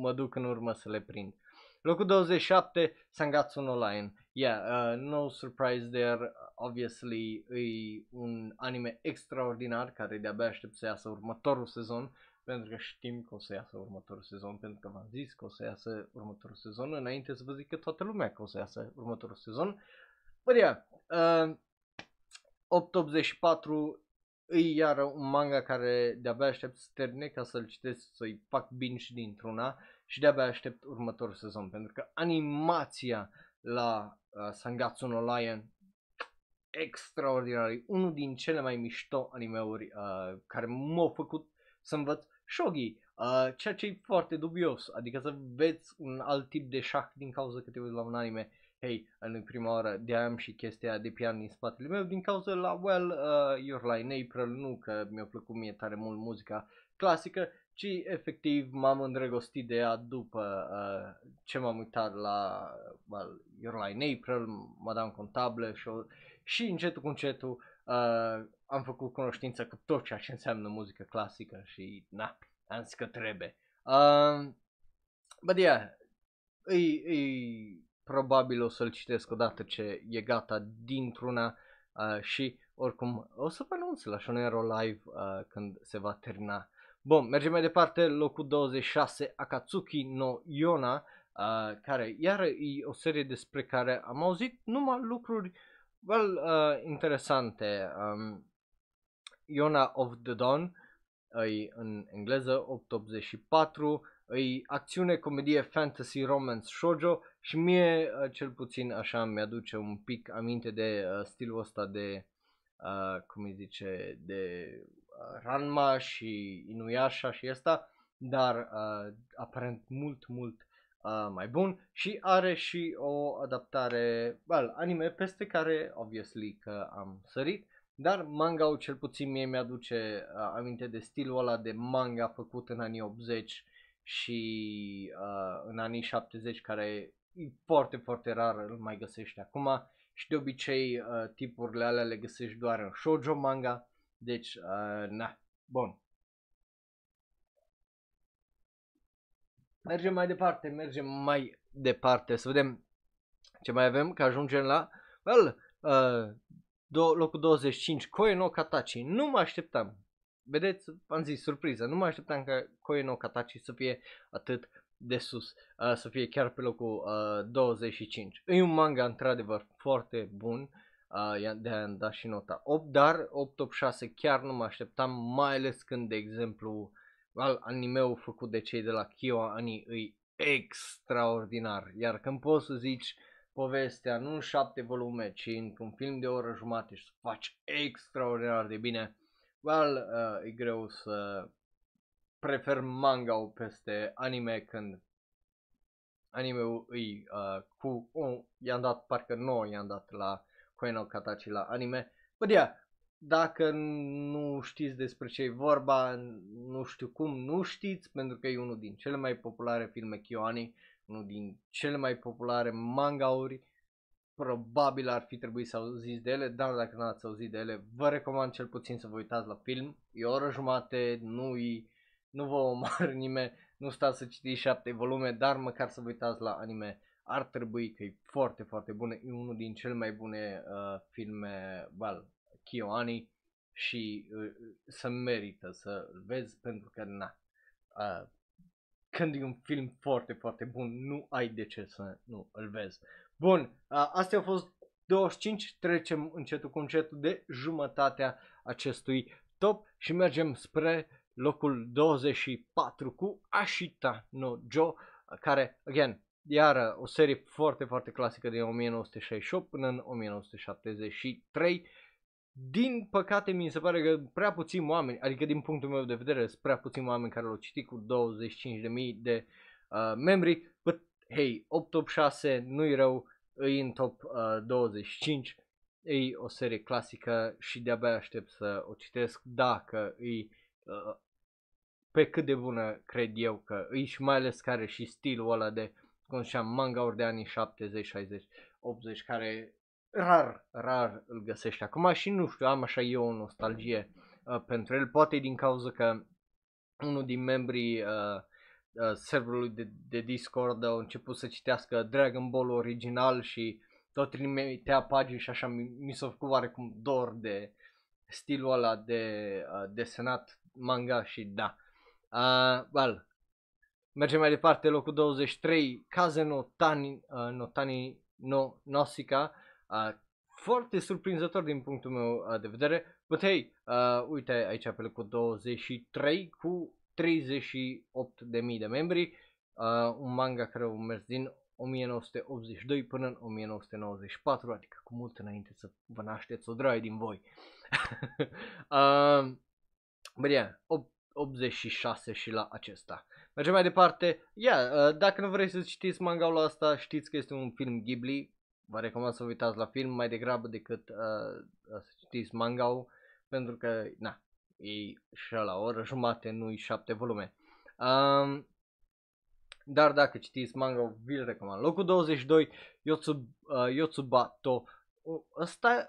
mă duc în urmă să le prind. Locul douăzeci și șapte, Sangatsu no Lion. Yeah, uh, no surprise there, obviously, e un anime extraordinar care de-abia aștept să iasă următorul sezon, pentru că știm că o să iasă următorul sezon, pentru că v-am zis că o să iasă următorul sezon, înainte să vă zic că toată lumea că o să iasă următorul sezon. But yeah, uh, opt sute optzeci și patru e iară un manga care de-abia aștept să termine ca să-l citesc, să-i fac binge dintr-una și de-abia aștept următorul sezon, pentru că animația la uh, Sangatsu no Lion extraordinar, e unul din cele mai mișto animeuri uh, care m-au făcut să învăț shogi, uh, ceea ce e foarte dubios, adică să vezi un alt tip de șah din cauza că te uiți la un anime. Hei, în prima oră de-aia am și chestia de pian din spatele meu din cauza la Well, uh, You're Line April, nu că mi-a plăcut mie tare mult muzica clasică, ci efectiv m-am îndrăgostit de ea după uh, ce m-am uitat la well, You're Line April, Madame Contable și, și încetul cu încetul uh, am făcut cunoștință cu tot ceea ce înseamnă muzică clasică și na, am zis că trebuie. Uh, but yeah, e... e probabil o să-l citesc odată ce e gata dintr-una uh, și oricum o să vă anunț la Shonero Live uh, când se va termina. Bun, mergem mai departe, locul douăzeci și șase, Akatsuki no Yona, uh, care iară e o serie despre care am auzit numai lucruri well, uh, interesante. Um, Yona of the Dawn, uh, în engleză, opt sute optzeci și patru, e acțiune, comedie, fantasy, romance, shoujo și mie cel puțin așa mi-aduce un pic aminte de uh, stilul ăsta de, uh, cum îi zice, de uh, Ranma și Inuyasha și ăsta, dar uh, aparent mult, mult uh, mai bun și are și o adaptare, well, anime peste care, obviously, că am sărit, dar manga-ul cel puțin mie mi-aduce uh, aminte de stilul ăla de manga făcut în anii optzeci și uh, în anii șaptezeci, care e foarte, foarte rar, îl mai găsești acum și de obicei uh, tipurile alea le găsești doar în shoujo manga, deci uh, na, bun. Mergem mai departe, mergem mai departe, să vedem ce mai avem, că ajungem la well, uh, do- locul douăzeci și cinci, Koe no Katachi, nu mă așteptam. Vedeți, am zis, surpriză, nu mă așteptam ca Koe no Katachi să fie atât de sus, uh, să fie chiar pe locul uh, douăzeci și cinci. E un manga într-adevăr foarte bun, uh, de-aia am dat și nota opt, dar opt sute optzeci și șase chiar nu mă așteptam, mai ales când, de exemplu, al anime-ul făcut de cei de la KyoAni e extraordinar, iar când poți să zici povestea, nu în șapte volume, ci într-un film de o oră jumate și să faci extraordinar de bine, well, uh, e greu să prefer manga-ul peste anime când anime-ul îi uh, cu uh, i-am dat, parcă nouă i-am dat la Koe no Katachi la anime. But yeah, dacă nu știți despre ce e vorba, nu știu cum nu știți, pentru că e unul din cele mai populare filme KyoAni, unul din cele mai populare manga-uri. Probabil ar fi trebuit să auziți de ele, dar dacă nu ați auzit de ele, vă recomand cel puțin să vă uitați la film. E o oră jumate, nu-i, nu vă omar nimeni, nu stați să citiți șapte volume, dar măcar să vă uitați la anime. Ar trebui, că e foarte, foarte bun, e unul din cele mai bune uh, filme, well, KyoAni și uh, să merită să-l vezi, pentru că, na, uh, când e un film foarte, foarte bun, nu ai de ce să nu îl vezi. Bun, astea au fost douăzeci și cinci, trecem încetul cu încetul de jumătatea acestui top și mergem spre locul douăzeci și patru cu Ashita no Jo, care, again, iară o serie foarte, foarte clasică din o mie nouă sute șaizeci și opt până în o mie nouă sute șaptezeci și trei. Din păcate mi se pare că prea puțini oameni, adică din punctul meu de vedere, sunt prea puțini oameni care l-au citit cu douăzeci și cinci de mii de uh, membri. Hei, opt sute optzeci și șase nu-i rău, îi în top uh, douăzeci și cinci, e o serie clasică și de-abia aștept să o citesc dacă îi uh, pe cât de bună cred eu că îi și mai ales care și stilul ăla de, cum ziceam, manga-uri de anii șaptezeci, șaizeci, optzeci, care rar, rar îl găsești acum și nu știu, am așa eu o nostalgie uh, pentru el, poate din cauza că unul din membrii uh, uh, serverului de, de Discord a început să citească Dragon Ball original și tot trimitea pagini și așa mi, mi s-a făcut oarecum dor de stilul ăla de uh, desenat manga și da. Uh, well, mergem mai departe, locul douăzeci și trei, Kaze no Tani, uh, no Tani no Nausicaa, uh, foarte surprinzător din punctul meu uh, de vedere, but hey, uh, uite aici pe locul douăzeci și trei cu treizeci și opt de mii de membri, uh, un manga care a mers din o mie nouă sute optzeci și doi până în o mie nouă sute nouăzeci și patru, adică cu mult înainte să vă nașteți o draie din voi. uh, Bine, optzeci și șase și la acesta. Mergem mai departe. Yeah, dacă nu vreți să citiți mangaul ăsta, știți că este un film Ghibli. Vă recomand să vă uitați la film mai degrabă decât uh, să citiți mangaul, pentru că, na, e și la o oră jumate, nu-i șapte volume. Um, dar dacă citiți mangaul, vi-l recomand. Locul douăzeci și doi, Yotsu, uh, Yotsubato. Ăsta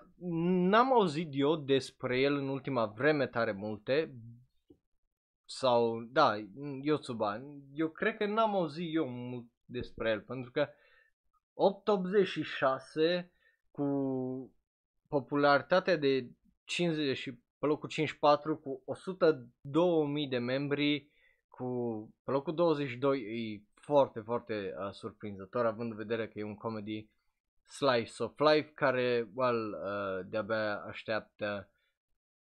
n-am auzit eu despre el în ultima vreme tare multe. Sau, da, Yotsuba, eu cred că n-am auzit eu mult despre el, pentru că opt virgulă optzeci și șase cu popularitatea de cincizeci și pe locul cincizeci și patru cu o sută două mii de membri, cu pe locul douăzeci și doi e foarte, foarte uh, surprinzător, având în vedere că e un comedy slice of life care, well, uh, de-abia așteaptă,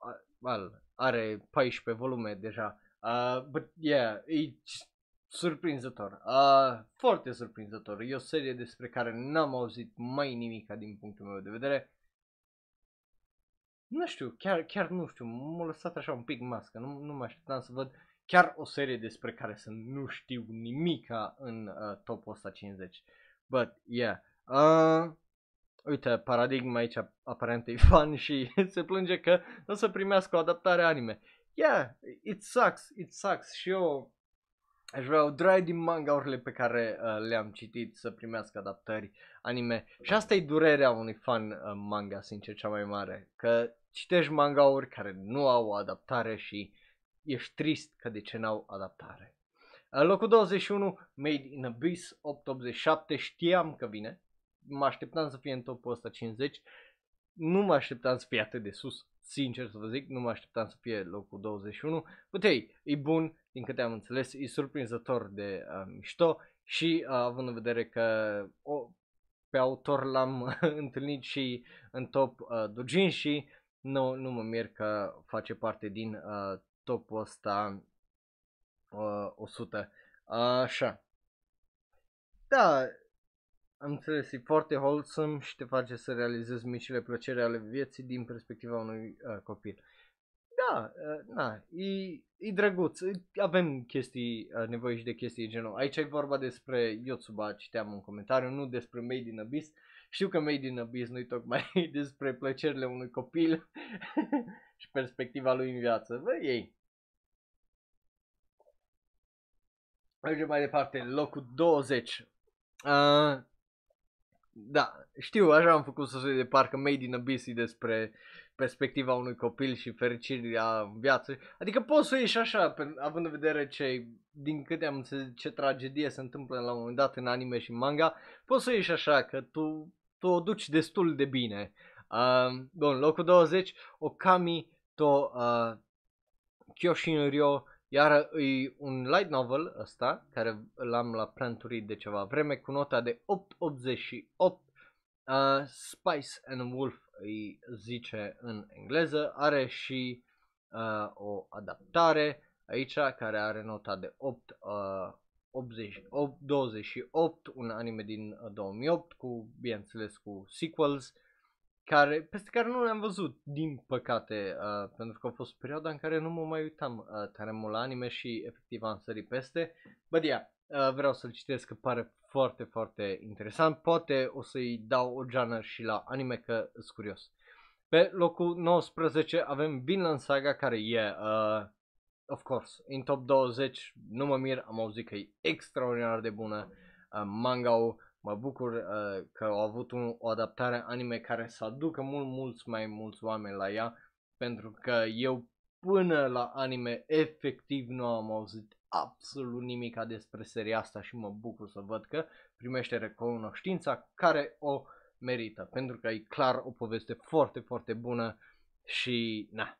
uh, well, are paisprezece volume deja. Uh, but yeah, e surprinzător, uh, foarte surprinzător, e o serie despre care n-am auzit mai nimica din punctul meu de vedere. Nu știu, chiar, chiar nu știu, m-a lăsat așa un pic mască, nu, nu mă așteptam să văd chiar o serie despre care să nu știu nimica în uh, topul ăsta cincizeci. But yeah, uh, uite, Paradigma aici aparent e fan și se plânge că nu o să primească o adaptare anime. Yeah, it sucks, it sucks. Și eu aș vrea o draie din manga-urile pe care uh, le-am citit să primească adaptări anime. Și asta e durerea unui fan uh, manga, sincer, cea mai mare. Că citești manga-uri care nu au o adaptare și ești trist că de ce n-au adaptare. Uh, locul douăzeci și unu, Made in Abyss, opt virgulă optzeci și șapte, știam că vine. Mă așteptam să fie în topul ăsta cincizeci, nu mă așteptam să fie atât de sus, sincer să vă zic, nu mă așteptam să fie locul douăzeci și unu, but hey, e bun, din câte am înțeles, e surprinzător de uh, mișto și uh, având în vedere că o, pe autor l-am întâlnit și în top uh, doujinshi, nu, nu mă mir că face parte din uh, topul ăsta uh, o sută, uh, așa, da. Am înțeles, e foarte wholesome și te face să realizezi micile plăceri ale vieții din perspectiva unui uh, copil. Da, uh, na, e, e drăguț, avem chestii, uh, nevoie și de chestii genul. Aici e vorba despre Yotsuba, citeam un comentariu, nu despre Made in Abyss. Știu că Made in Abyss nu-i tocmai despre plăcerile unui copil și perspectiva lui în viață. Vă ei! Mergem mai departe, locul douăzeci. Uh, Da, știu, așa am făcut să se de parcă Made in Abyss despre perspectiva unui copil și fericirea în viață. Adică poți să ieși așa, având în vedere ce, din câte am înțeles, ce tragedie se întâmplă la un moment dat în anime și în manga, poți să ieși așa, că tu, tu o duci destul de bine. Uh, bun, locul douăzeci, Okami to uh, Kyoshinryo, iar e un light novel ăsta, care l-am la planturi de ceva vreme, cu nota de opt virgulă optzeci și opt. Uh, Spice and Wolf îi zice în engleză, are și uh, o adaptare aici care are nota de opt virgulă douăzeci și opt, un anime din două mii opt, cu, bineînțeles, cu sequels, care, peste care nu le-am văzut, din păcate, uh, pentru că a fost perioada în care nu mă mai uitam uh, tare mult la anime și efectiv am sărit peste. But yeah, uh, vreau să-l citesc, că pare foarte, foarte interesant. Poate o să-i dau o genre și la anime, că sunt curios. Pe locul nouăsprezece avem Vinland Saga, care e, uh, of course, în top douăzeci, nu mă mir, am auzit că e extraordinar de bună uh, manga-ul. Mă bucur uh, că au avut un, o adaptare anime care să aducă mult, mulți mai mulți oameni la ea, pentru că eu până la anime efectiv nu am auzit absolut nimica despre seria asta și mă bucur să văd că primește recunoștința care o merită, pentru că e clar o poveste foarte, foarte bună și na,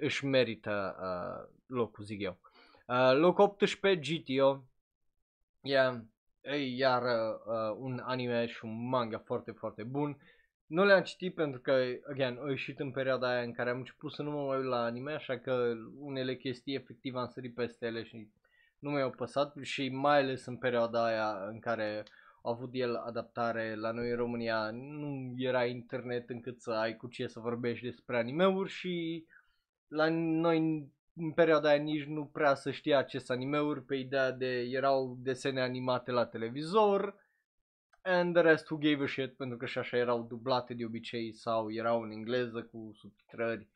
își merită uh, locul, zic eu. Uh, locul optsprezece, G T O, yeah, e iar uh, un anime și un manga foarte, foarte bun. Nu le-am citit pentru că, again, au ieșit în perioada aia în care am început să nu mă mai uit la anime, așa că unele chestii efectiv am sărit peste ele și nu mi-au păsat, și mai ales în perioada aia în care a avut el adaptare la noi în România, nu era internet încât să ai cu ce să vorbești despre anime-uri și la noi în perioada aia nici nu prea să știa aceste anime-uri, pe ideea de erau desene animate la televizor and the rest who gave a shit, pentru că și așa erau dublate de obicei sau erau în engleză cu subtitrări,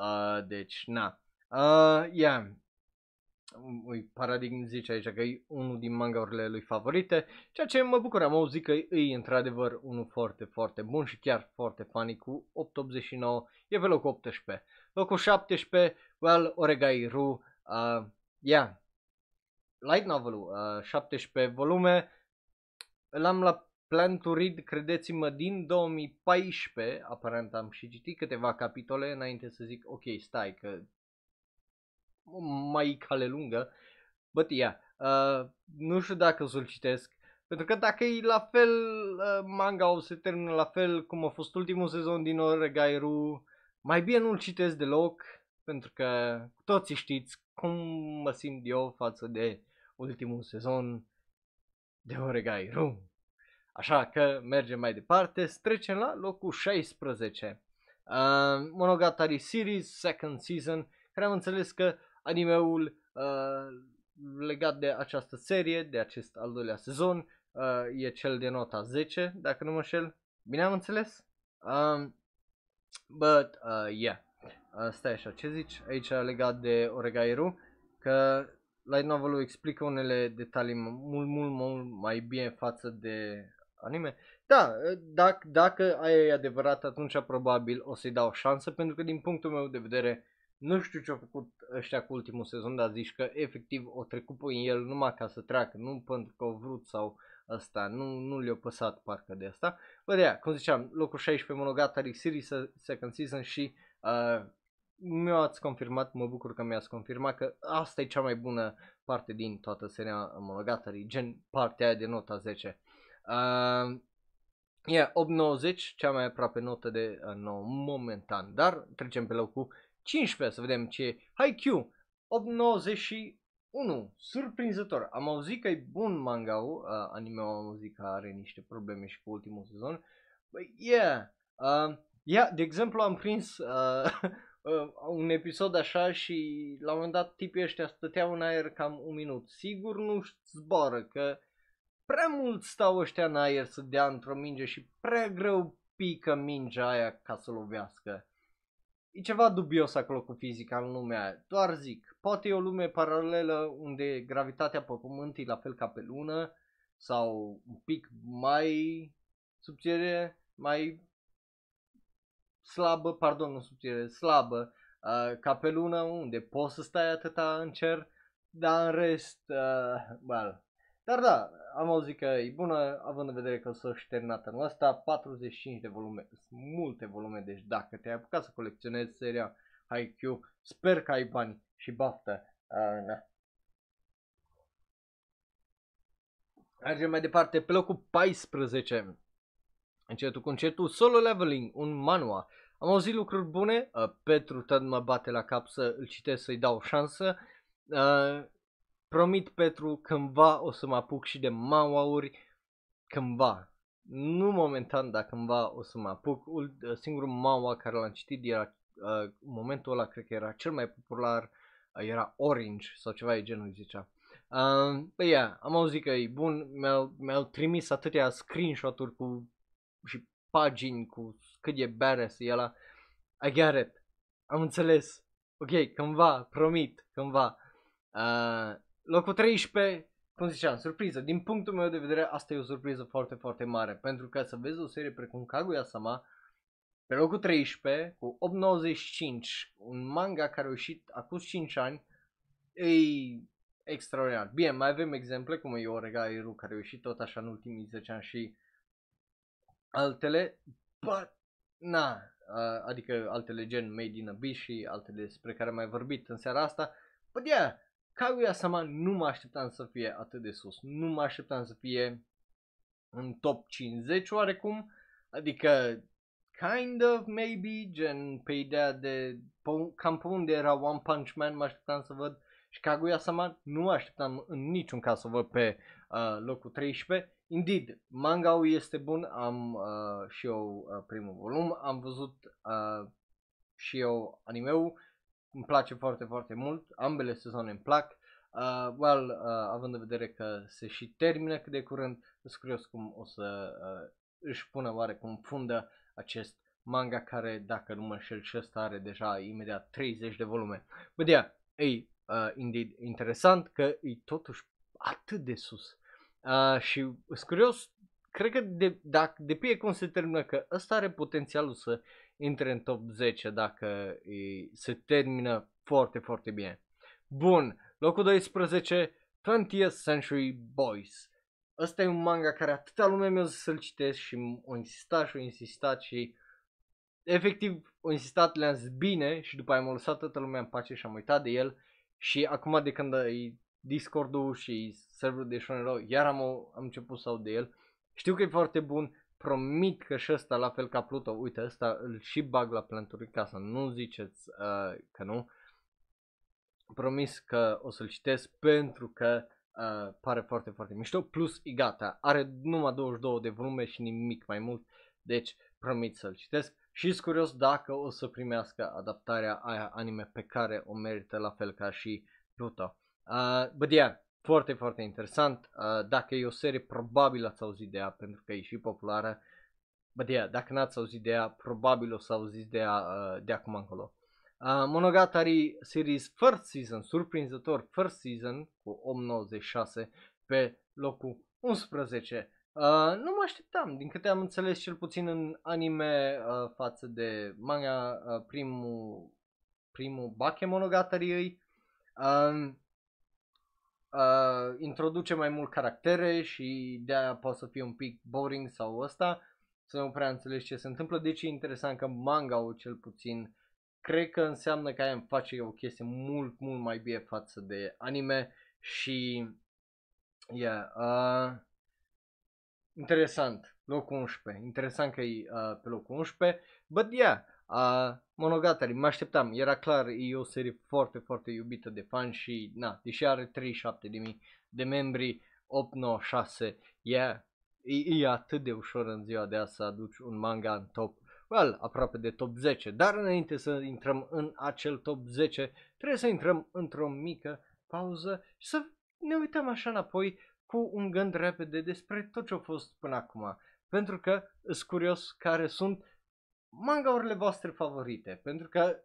uh, deci na, uh, yeah. Ui, Paradigm zice aici că e unul din mangaurile lui favorite, ceea ce mă bucur, am auzit că e într-adevăr unul foarte, foarte bun și chiar foarte funny, cu opt virgulă optzeci și nouă, e pe locul optsprezece. Locul șaptesprezece, well, Oregairu, uh, yeah, light novel-ul, uh, șaptesprezece volume, l-am la plan to read, credeți-mă, din două mii paisprezece, aparent am și citit câteva capitole înainte să zic, ok, stai că mai cale lungă, but yeah, uh, nu știu dacă să-l citesc, pentru că dacă e la fel, uh, manga o se termină la fel cum a fost ultimul sezon din Oregairu, mai bine nu-l citesc deloc, pentru că toți știți cum mă simt eu față de ultimul sezon de Oregairu. Așa că mergem mai departe, trecem la locul șaisprezece. Uh, Monogatari Series, second season, care am înțeles că animeul uh, legat de această serie, de acest al doilea sezon, uh, e cel de nota zece, dacă nu mă înșel. Bine am înțeles? Uh, but, uh, yeah. Uh, stai așa, ce zici aici legat de Oregairu? Că light novel-ul explică unele detalii mult, mult, mult mai bine față de anime. Da, dacă, dacă aia e adevărat, atunci probabil o să-i dau o șansă, pentru că din punctul meu de vedere nu știu ce-au făcut ăștia cu ultimul sezon, dar zici că efectiv o trecut pe el numai ca să treacă, nu pentru că au vrut sau asta, nu, nu le-a păsat parcă de asta. Bă, de aia, cum ziceam, locul șaisprezece, Monogatari Series second season și uh, mi-ați confirmat, mă bucur că mi-ați confirmat că asta e cea mai bună parte din toată seria Monogatari, gen partea aia de nota zece. Uh, yeah, opt virgulă nouăzeci, cea mai aproape notă de uh, nouă momentan, dar trecem pe locul cincisprezece să vedem ce e. Haikyuu, opt virgulă nouăzeci și unu, surprinzător, am auzit că e bun manga-ul, uh, anime-ul am auzit că are niște probleme și cu ultimul sezon, but yeah, uh, yeah, de exemplu am prins uh, uh, un episod așa și la un moment dat tipii ăștia stăteau în aer cam un minut, sigur nu zboară că prea mult stau ăștia în aer să dea într-o minge și prea greu pică mingea aia ca să lovească. E ceva dubios acolo cu fizica în lumea aia. Doar zic, poate e o lume paralelă unde gravitatea pe pământ e la fel ca pe lună sau un pic mai subțire, mai slabă, pardon, nu subțire, slabă uh, ca pe lună, unde poți să stai atâta în cer, dar în rest, uh, well. Dar da, am auzit că e bună, având în vedere că o să-și terminat anul ăsta, patruzeci și cinci de volume, sunt multe volume, deci dacă te-ai apucat să colecționezi seria Haikyuu, sper că ai bani și baftă. Mergem mai departe, pe locul paisprezece, încetul cu încetul, Solo Leveling, un manhwa. Am auzit lucruri bune, uh, Petru tot mă bate la cap să îl citesc, să-i dau o șansă. Uh, Promit, Petru, cândva o să mă apuc și de manhwa-uri, cândva, nu momentan, dar cândva o să mă apuc. Singurul manhwa care l-am citit era, uh, în momentul ăla, cred că era cel mai popular, uh, era Orange sau ceva de genul, zicea. Uh, Păi yeah, am auzit că e bun, mi-au, mi-au trimis atâtea screenshot-uri cu, și pagini cu cât e badass ăla. I get it, am înțeles, ok, cândva, promit, cândva. Uh, Locul treisprezece, cum ziceam, surpriză, din punctul meu de vedere asta e o surpriză foarte, foarte mare, pentru că să vezi o serie precum Kaguya-sama Pe locul treisprezece, cu opt virgulă nouăzeci și cinci, un manga care a ieșit acum cinci ani, e extraordinar. Bine, mai avem exemple, cum e Orega Eru, care a ieșit tot așa în ultimii zece ani și altele, but, na, adică altele gen Made in Abyss și altele despre care am mai vorbit în seara asta, but yeah, Kaguya-sama nu mă așteptam să fie atât de sus, nu mă așteptam să fie în top cincizeci oarecum, adică kind of maybe, gen pe ideea de cam pe unde era One Punch Man mă așteptam să văd și Kaguya-sama nu așteptam în niciun caz să văd pe uh, locul treisprezece. Indeed, manga-ul este bun, am uh, și eu uh, primul volum, am văzut uh, și eu anime-ul, îmi place foarte, foarte mult, ambele sezoane îmi plac, uh, well, uh, având în vedere că se și termină cât de curând, sunt curios cum o să uh, își pună oarecum fundă acest manga care, dacă nu mă înșel, și ăsta are deja imediat treizeci de volume. Bă, dea, e uh, indeed interesant că e totuși atât de sus. Uh, și sunt curios, cred că de, dacă, de pie cum se termină, că ăsta are potențialul să intre în top zece dacă e, se termină foarte, foarte bine. Bun, locul doisprezece, twentieth century boys. Ăsta e un manga care atâta lumea mi-a zis să-l citesc și o insistat și o insistat și efectiv o insistat, le-am zis bine și după aia m-a lăsat toată lumea în pace și am uitat de el și acum de când e Discord-ul și serverul de Shonero, iar am, am început să aud de el. Știu că e foarte bun, promit că și ăsta la fel ca Pluto, uite ăsta îl și bag la planturi ca să nu ziceți uh, că nu. Promis că o să-l citesc pentru că Uh, pare foarte, foarte mișto, plus e gata, are numai douăzeci și două de volume și nimic mai mult, deci promit să-l citesc și sunt curios dacă o să primească adaptarea aia anime pe care o merită la fel ca și Pluto. Uh, but yeah, foarte, foarte interesant, uh, dacă e o serie probabil ați auzit de ea pentru că e și populară, but yeah, dacă n-ați auzit de ea, probabil o să auziți de ea uh, de acum încolo. Uh, Monogatari Series First Season, surprinzător First Season cu opt virgulă nouăzeci și șase pe locul unsprezece. Uh, nu mă așteptam, din câte am înțeles cel puțin în anime uh, față de manga, uh, primul, primul Bakke Monogatari uh, uh, introduce mai mult caractere și de-aia poate să fie un pic boring sau ăsta, să nu prea înțelegi ce se întâmplă, deci e interesant că manga-ul cel puțin cred că înseamnă că aia îmi face o chestie mult, mult mai bine față de anime și, yeah, uh, interesant, locul unsprezece, interesant că e uh, pe locul unsprezece, but yeah, uh, Monogatari, mă așteptam, era clar, e o serie foarte, foarte iubită de fani și, na, deși are treizeci și șapte de mii de membri, opt sute nouăzeci și șase, yeah, e, e atât de ușor în ziua de azi să aduci un manga în top, well, aproape de top zece, dar înainte să intrăm în acel top zece, trebuie să intrăm într-o mică pauză și să ne uităm așa înapoi cu un gând repede despre tot ce a fost până acum, pentru că sunt curios care sunt mangaurile voastre favorite, pentru că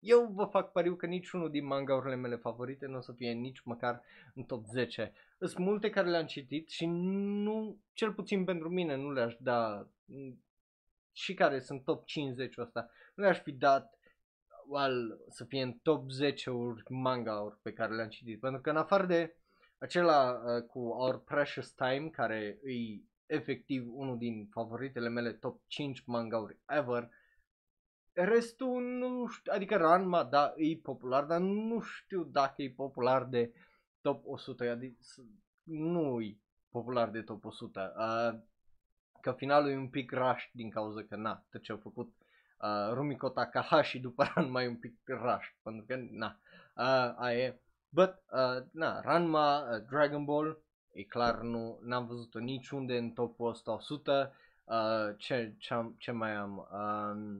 eu vă fac pariu că niciunul din mangaurile mele favorite nu o să fie nici măcar în top zece. Sunt multe care le-am citit și nu, cel puțin pentru mine, nu le-aș da... și care sunt top cincizeci ăsta, nu le-aș fi dat well, să fie în top zece-uri manga-uri pe care le-am citit, pentru că în afară de acela uh, cu Our Precious Time, care e efectiv unul din favoritele mele top cinci manga-uri ever, restul nu știu, adică Ranma, da, e popular, dar nu știu dacă e popular de top o sută, adică nu e popular de top o sută. Uh, Că finalul e un pic rush din cauza că na, tot ce au făcut uh, Rumiko Takahashi după Ranma e un pic rush, pentru că na, uh, aia e. But, uh, na, Ranma, uh, Dragon Ball, e clar nu, n-am văzut-o niciunde în topul ăsta o sută, uh, ce, ce, am, ce mai am, um,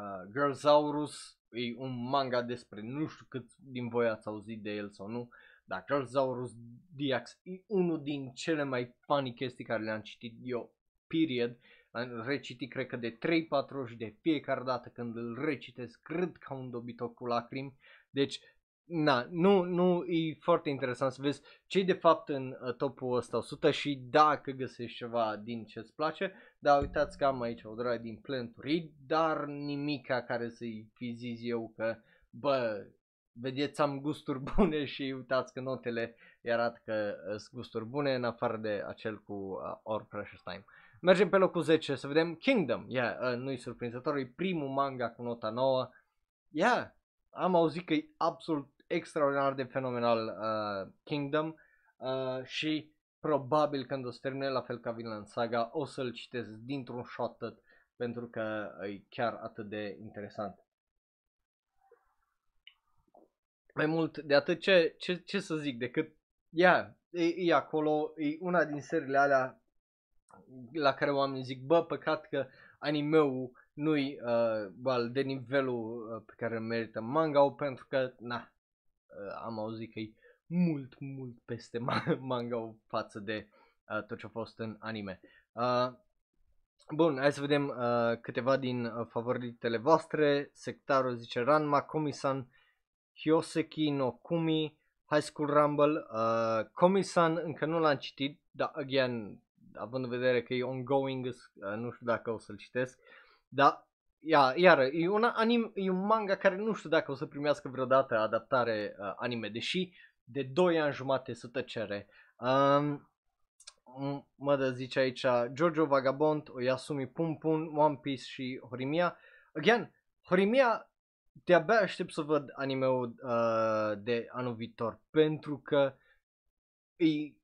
uh, Girlzaurus, e un manga despre, nu știu cât din voi ați auzit de el sau nu, dar Girlzaurus Diax e unul din cele mai funny chestii care le-am citit eu, period. L-am recitit cred că de trei patru ori de fiecare dată când îl recitesc, râd ca un dobitoc cu lacrimi. Deci na, nu, nu, e foarte interesant să vezi ce de fapt în topul ăsta o sută și dacă găsești ceva din ce îți place, dar uitați că am aici o droaie din plânturi, dar nimica care să-i fi zis eu că, bă, vedeți, am gusturi bune și uitați că notele îi arată că sunt gusturi bune, în afară de acel cu uh, Our Precious Time. Mergem pe locul zece să vedem Kingdom, yeah, uh, nu-i surprinzător, e primul manga cu nota nouă, yeah, am auzit că e absolut extraordinar de fenomenal uh, Kingdom uh, și probabil când o să termine, la fel ca Vinland Saga, o să-l citesc dintr-un shot pentru că e chiar atât de interesant. Mai mult de atât, ce, ce, ce să zic decât, ia, yeah, e, e acolo, e una din seriile alea la care oamenii zic, bă, păcat că anime-ul nu-i uh, de nivelul pe care merită manga-ul, pentru că, na, am auzit că e mult, mult peste manga-ul față de uh, tot ce a fost în anime. Uh, Bun, hai să vedem uh, câteva din uh, favoritele voastre. Sectaro zice Ranma, Komi-san, Hyoseki no Kumi, High School Rumble. uh, Komi-san încă nu l-am citit, dar, again, având în vedere că e ongoing, uh, nu știu dacă o să-l citesc, dar, ia, iară, e un, anime, e un manga care nu știu dacă o să primească vreodată adaptare uh, anime, deși de doi ani jumate să tăcere. Um, mă dă zice aici Jojo, Vagabond, Oyasumi Punpun, One Piece și Horimiya. Again, Horimiya, de-abia aștept să văd anime-ul uh, de anul viitor, pentru că îi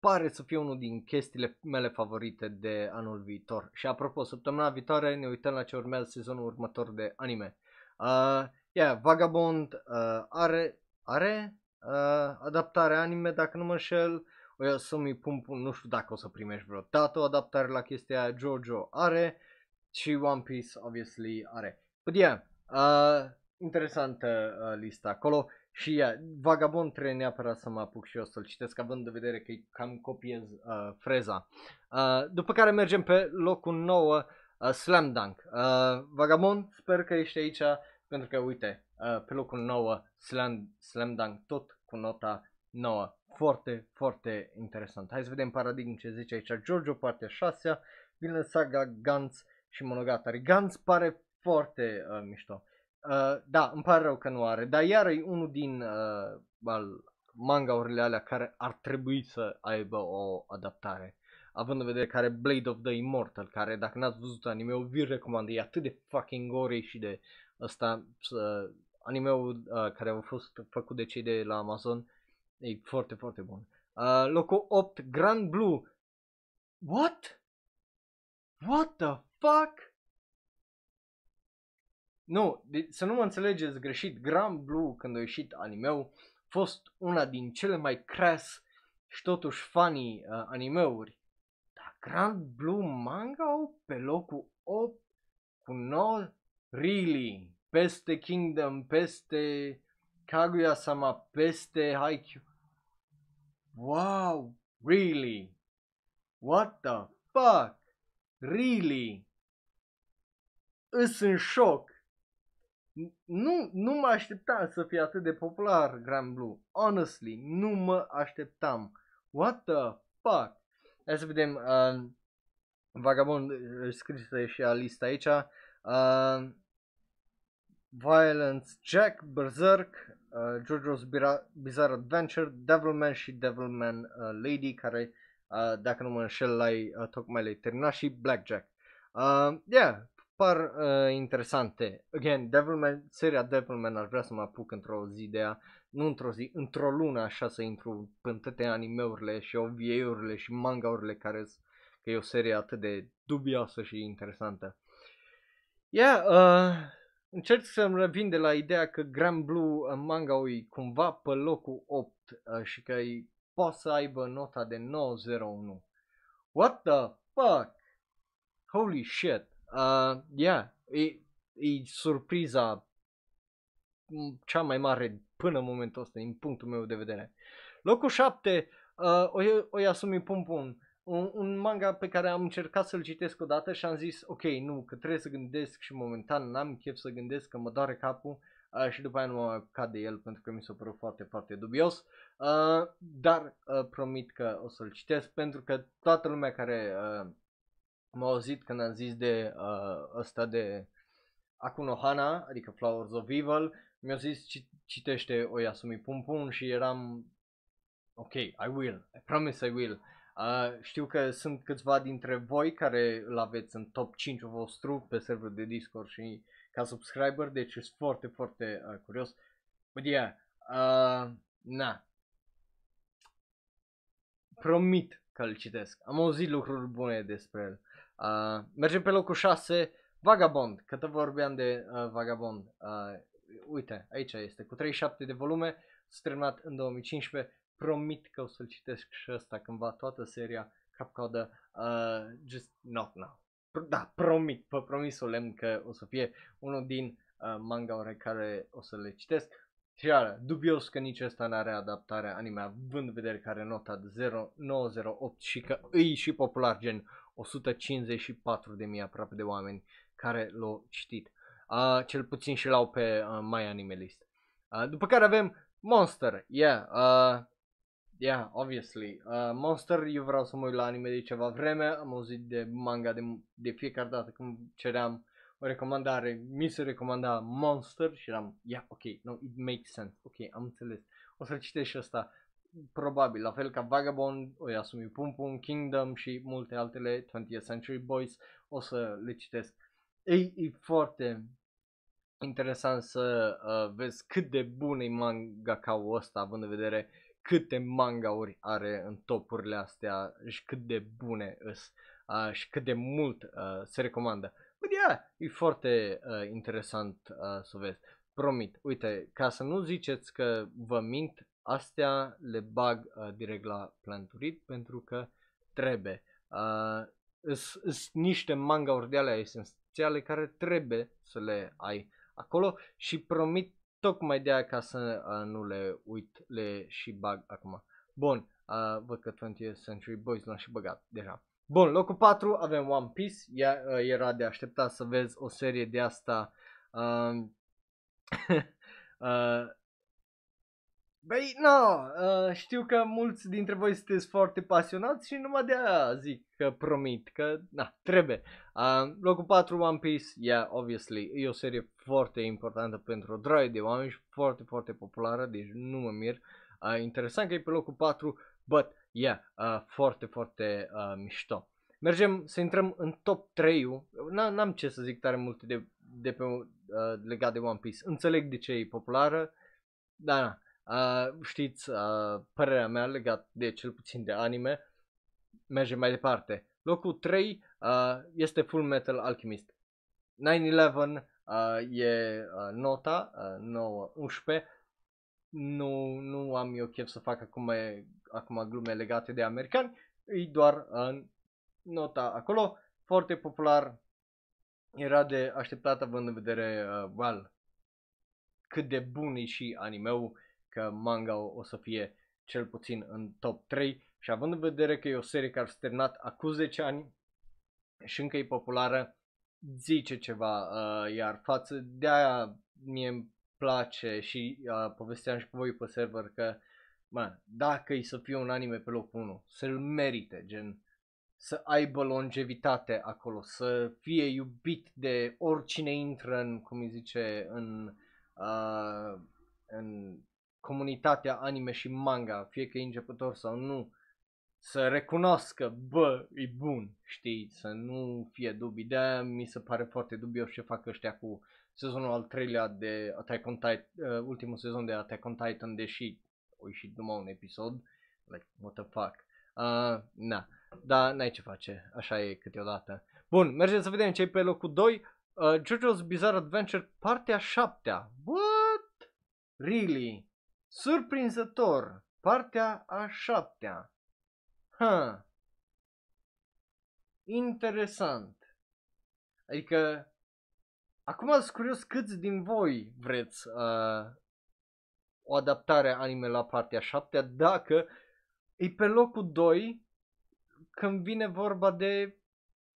pare să fie unul din chestiile mele favorite de anul viitor. Și apropo, săptămâna viitoare ne uităm la ce urmează sezonul următor de anime. Uh, yeah, Vagabond uh, are, are uh, adaptare anime, dacă nu mă înșel. O să-mi pun, pun, nu știu dacă o să primești vreodată o adaptare la chestia. Jojo are și One Piece, obviously, are. But yeah, Uh, interesantă uh, lista acolo și yeah, Vagabond trebuie neapărat să mă apuc și eu să-l citesc, având în vedere că cam copiez uh, freza. Uh, după care mergem pe locul nouă, uh, Slam Dunk. Uh, Vagabond, sper că ești aici, pentru că uite, uh, pe locul nouă, Slam, Slam Dunk, tot cu nota nouă. Foarte, foarte interesant. Hai să vedem Paradigm ce zice aici. Jojo, partea șasea, Vinland Saga, Gantz și Monogatari. Gantz pare foarte uh, mișto. Uh, da, îmi pare rău că nu are, dar iar e unul din uh, al manga-urile alea care ar trebui să aibă o adaptare, având în vedere că are Blade of the Immortal, care, dacă n-ați văzut anime-ul, vi-l recomand, e atât de fucking gory și de ăsta. Uh, anime-ul uh, care a fost făcut de cei de la Amazon e foarte, foarte bun. Uh, locul opt, Grand Blue. What? What the fuck? Nu, de, să nu mă înțelegeți greșit, Grand Blue, când a ieșit anime-ul, a fost una din cele mai crass și totuși funny uh, anime-uri. Dar Grand Blue manga-ul pe locul opt cu nouă, really, peste Kingdom, peste Kaguya-sama, peste Haikyuu. Wow, really, what the fuck, really, îs în șoc. Nu, nu mă așteptam să fie atât de popular Grand Blue. Honestly, nu mă așteptam. What the fuck? Hai să vedem. Uh, Vagabond își scrie și a lista aici. Uh, Violence Jack, Berserk, uh, Jojo's Bizarre Adventure, Devilman și Devilman uh, Lady, care, uh, dacă nu mă înșel, l-ai, uh, tocmai l-ai terminat, și Blackjack. Uh, yeah. Par uh, interesante. Again, Devilman, seria Devilman ar vrea să mă apuc într-o zi de ea, nu într-o zi, într-o lună așa, să intru în toate anime-urile și O V A-urile și manga-urile care că e o serie atât de dubioasă și interesantă. Yeah, uh, încerc să-mi revin de la ideea că Grand Blue manga-ul e cumva pe locul opt uh, și că poate să aibă nota de nouă zero unu. What the fuck? Holy shit! Uh, yeah, e, e surpriza cea mai mare până în momentul ăsta, din punctul meu de vedere. Locul șapte, uh, Oyasumi Punpun, un, un manga pe care am încercat să-l citesc odată și am zis, ok, nu, că trebuie să gândesc și momentan n-am chef să gândesc, că mă doare capul, uh, și după aia nu m-am apucat de el pentru că mi s-a părut foarte, foarte dubios, uh, dar uh, promit că o să-l citesc pentru că toată lumea care uh, m-a auzit când am zis de uh, ăsta de Akuno Hana, adică Flowers of Evil, mi-a zis citește Oyasumi Pum Pum și eram ok, I will, I promise I will. Uh, știu că sunt câțiva dintre voi care îl aveți în top cinci-ul vostru pe serverul de Discord și ca subscriber, deci sunt foarte, foarte uh, curios. But yeah, uh, na, promit că îl citesc, am auzit lucruri bune despre el. Uh, mergem pe locul șase, Vagabond, că te vorbeam de uh, Vagabond. Uh, uite, aici este, cu treizeci și șapte de volume, terminat în două mii cincisprezece. Promit că o să-l citesc și ăsta cândva, toată seria, cap-coadă, uh, just not now. Da, promit, vă promis o lemn că o să fie unul din uh, manga-uri care o să le citesc. Și iară, dubios că nici ăsta n-are adaptarea anime, având în vedere că are nota de zero virgulă nouă zero opt și că îi și popular, gen o sută cincizeci și patru de mii aproape de oameni care l-au citit. Uh, cel puțin și l-au pe uh, MyAnimeList. Uh, după care avem Monster, yeah, uh, Yeah, obviously. Uh, Monster, eu vreau să mă uit la anime de ceva vreme, am auzit de manga de, de fiecare dată când ceream o recomandare, mi se recomanda Monster și eram, yeah, ok, no, it makes sense, ok, am înțeles. O să-l citesc și ăsta, probabil, la fel ca Vagabond, Oyasumi Pum Pum, Kingdom și multe altele, twentieth century boys, o să le citesc. E, e foarte interesant să uh, vezi cât de bun e mangaka-ul ăsta, având în vedere câte mangauri are în topurile astea și cât de bune îs uh, și cât de mult uh, se recomandă. Bă, yeah, e foarte uh, interesant uh, să vezi. Promit, uite, ca să nu ziceți că vă mint, astea le bag uh, direct la planturit pentru că trebuie. Uh, Sunt niște mangauri de alea esențiale care trebuie să le ai acolo și promit tocmai de-aia ca să uh, nu le uit, le și bag acum. Bun, uh, văd că twentieth century boys l-am și băgat deja. Bun, locul patru avem One Piece. Ea, uh, era de așteptat să vezi o serie de asta. Uh, uh, Băi, no, uh, știu că mulți dintre voi sunteți foarte pasionați și numai de-aia zic că promit, că na, trebuie. Uh, locul patru, One Piece, yeah, obviously, e o serie foarte importantă pentru o droaie de oameni și foarte, foarte populară, deci nu mă mir. Uh, interesant că e pe locul patru, but, yeah, uh, foarte, foarte uh, mișto. Mergem să intrăm în top trei-ul, n-am ce să zic tare multe de, de pe, uh, legat de One Piece, înțeleg de ce e populară, dar na. Uh, știți uh, părerea mea legat de cel puțin de anime. Mergem mai departe. Locul trei uh, este Full Metal Alchemist. nine eleven uh, e uh, nota uh, nouă unsprezece. Nu, nu am eu chef să fac acum, e, acum glume legate de americani. E doar uh, nota acolo. Foarte popular. Era de așteptat având în vedere uh, well, cât de bun e și anime-ul, că manga o să fie cel puțin în top trei și având în vedere că e o serie care s-a terminat acum zece ani și încă e populară, zice ceva, uh, iar față de aia mie îmi place și uh, povesteam și cu voi pe server că mă, dacă e să fie un anime pe locul unu, să-l merite, gen să aibă longevitate acolo, să fie iubit de oricine intră în, cum îi zice, în uh, în comunitatea anime și manga, fie că e începător sau nu, să recunoască, bă, e bun, știi, să nu fie dubii. De-aia mi se pare foarte dubios ce fac ăștia cu sezonul al treilea de Attack on Titan, uh, ultimul sezon de Attack on Titan, deși o ieșit numai un episod, like, what the fuck, uh, na, dar n-ai ce face, așa e câteodată. Bun, mergem să vedem ce e pe locul doi, uh, Jojo's Bizarre Adventure, partea șaptea, what, really? Surprinzător, partea a șaptea. Huh. Interesant. Adică, acum sunt curios câți din voi vreți uh, o adaptare anime la partea a șaptea, dacă e pe locul doi când vine vorba de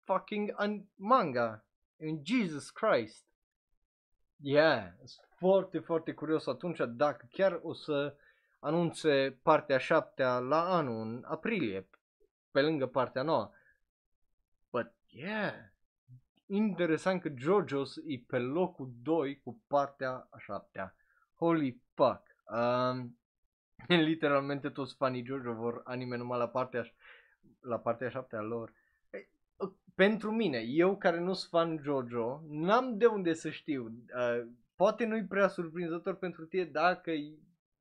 fucking manga. In Jesus Christ. Yeah, sunt foarte, foarte curios atunci dacă chiar o să anunțe partea șaptea la anul, în aprilie, pe lângă partea nouă. But yeah, interesant că JoJo's e pe locul doi cu partea a șaptea. Holy fuck. Um, literalmente toți fanii JoJo vor anime numai la partea, la partea șaptea lor. Pentru mine, eu care nu sunt fan JoJo, n-am de unde să știu. Uh, poate nu-i prea surprinzător pentru tine dacă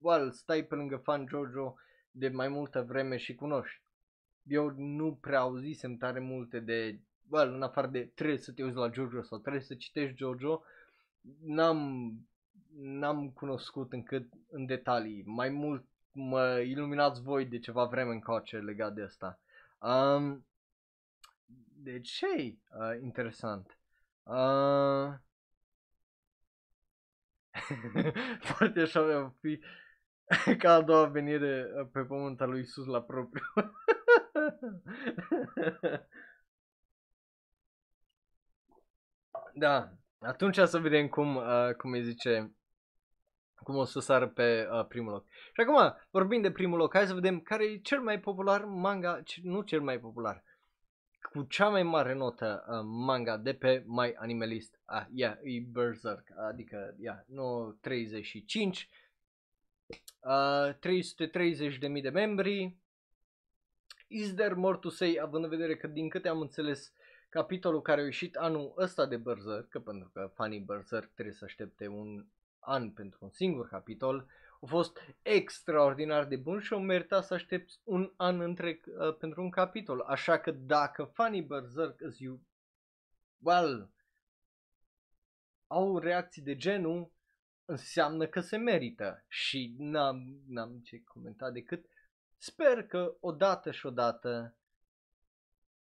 well, stai pe lângă fan JoJo de mai multă vreme și cunoști. Eu nu prea auzisem tare multe de, well, în afară de trebuie să te uiți la JoJo sau trebuie să citești JoJo, n-am, n-am cunoscut încât în detalii. Mai mult mă iluminați voi de ceva vreme încoace legat de asta. Um, Deci, hey, uh, interesant. Uh... Poate așa va fi ca a doua venire pe pământ a lui Iisus la propriu. Da, atunci să vedem cum, uh, cum îi zice, cum o să sară pe uh, primul loc. Și acum, vorbind de primul loc, hai să vedem care e cel mai popular manga, nu cel mai popular, cu cea mai mare notă uh, manga de pe MyAnimeList. Ah, yeah, e Berserk, adică, yeah, nu treizeci și cinci, uh, trei sute treizeci de mii de membri. Is there more to say, având în vedere că din câte am înțeles capitolul care a ieșit anul ăsta de Berserk, că pentru că fanii Berserk trebuie să aștepte un an pentru un singur capitol, a fost extraordinar de bun și o merita să aștepți un an întreg uh, pentru un capitol. Așa că dacă fanii Berserk îți iu... well, au reacții de genul, înseamnă că se merită. Și n-am, n-am ce comenta decât sper că odată și odată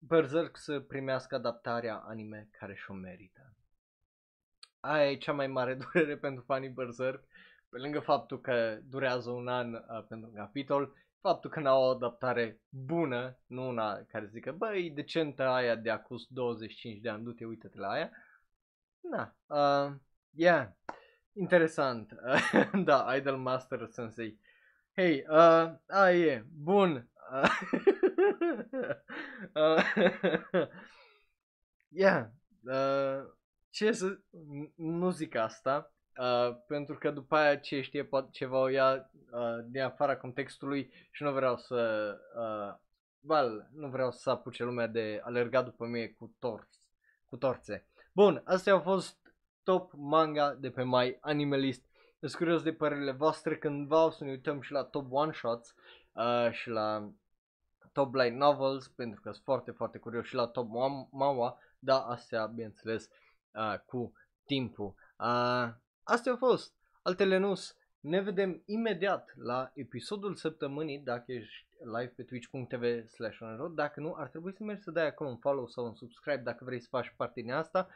Berserk să primească adaptarea anime care și-o merită. Aia e cea mai mare durere pentru fanii Berserk. Pe lângă faptul că durează un an uh, pentru un capitol, faptul că n-au o adaptare bună, nu una care zică, bă, e decentă aia de acus douăzeci și cinci de ani, du-te, uită-te la aia. Na, uh, yeah, interesant, da, Idol Master Sensei. Hei, uh, aia e, bun. Yeah, uh, ce să, nu zic asta. Uh, pentru că după aia ce știe poate ceva o ia uh, din afara contextului și nu vreau să uh, val, nu vreau să apuce lumea de alergat după mine cu, tor cu torțe. Bun, astea au fost top manga de pe MyAnimeList. Sunt curios de părerile voastre. Cândva o să ne uităm și la top one-shots uh, și la top light novels, pentru că sunt foarte, foarte curios, și la top manhwa, dar astea, bineînțeles, uh, cu timpul. Uh, Astea au fost, altele nu-s. Ne vedem imediat la episodul săptămânii, dacă ești live pe twitch punct tv slash onero. Dacă nu, ar trebui să mergi să dai acolo un follow sau un subscribe dacă vrei să faci parte din asta,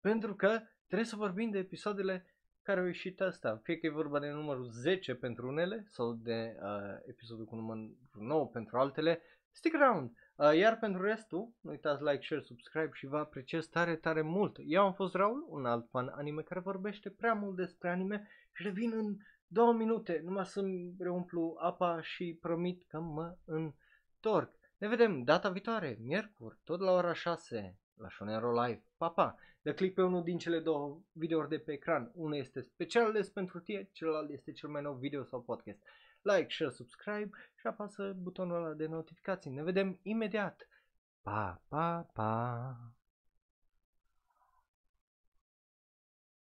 pentru că trebuie să vorbim de episoadele care au ieșit asta. Fie că e vorba de numărul zece pentru unele sau de uh, episodul cu numărul nouă pentru altele. Stick around! Uh, iar pentru restul, nu uitați like, share, subscribe și vă apreciez tare, tare mult. Eu am fost Raul, un alt fan anime care vorbește prea mult despre anime și revin în două minute, numai să-mi reumplu apa și promit că mă întorc. Ne vedem data viitoare, miercuri, tot la ora șase, la Shonero Live. Pa, pa! Dă click pe unul din cele două videouri de pe ecran. Unul este special ales pentru tine, celălalt este cel mai nou video sau podcast. Like, share, subscribe și apasă butonul ăla de notificații. Ne vedem imediat! Pa, pa, pa!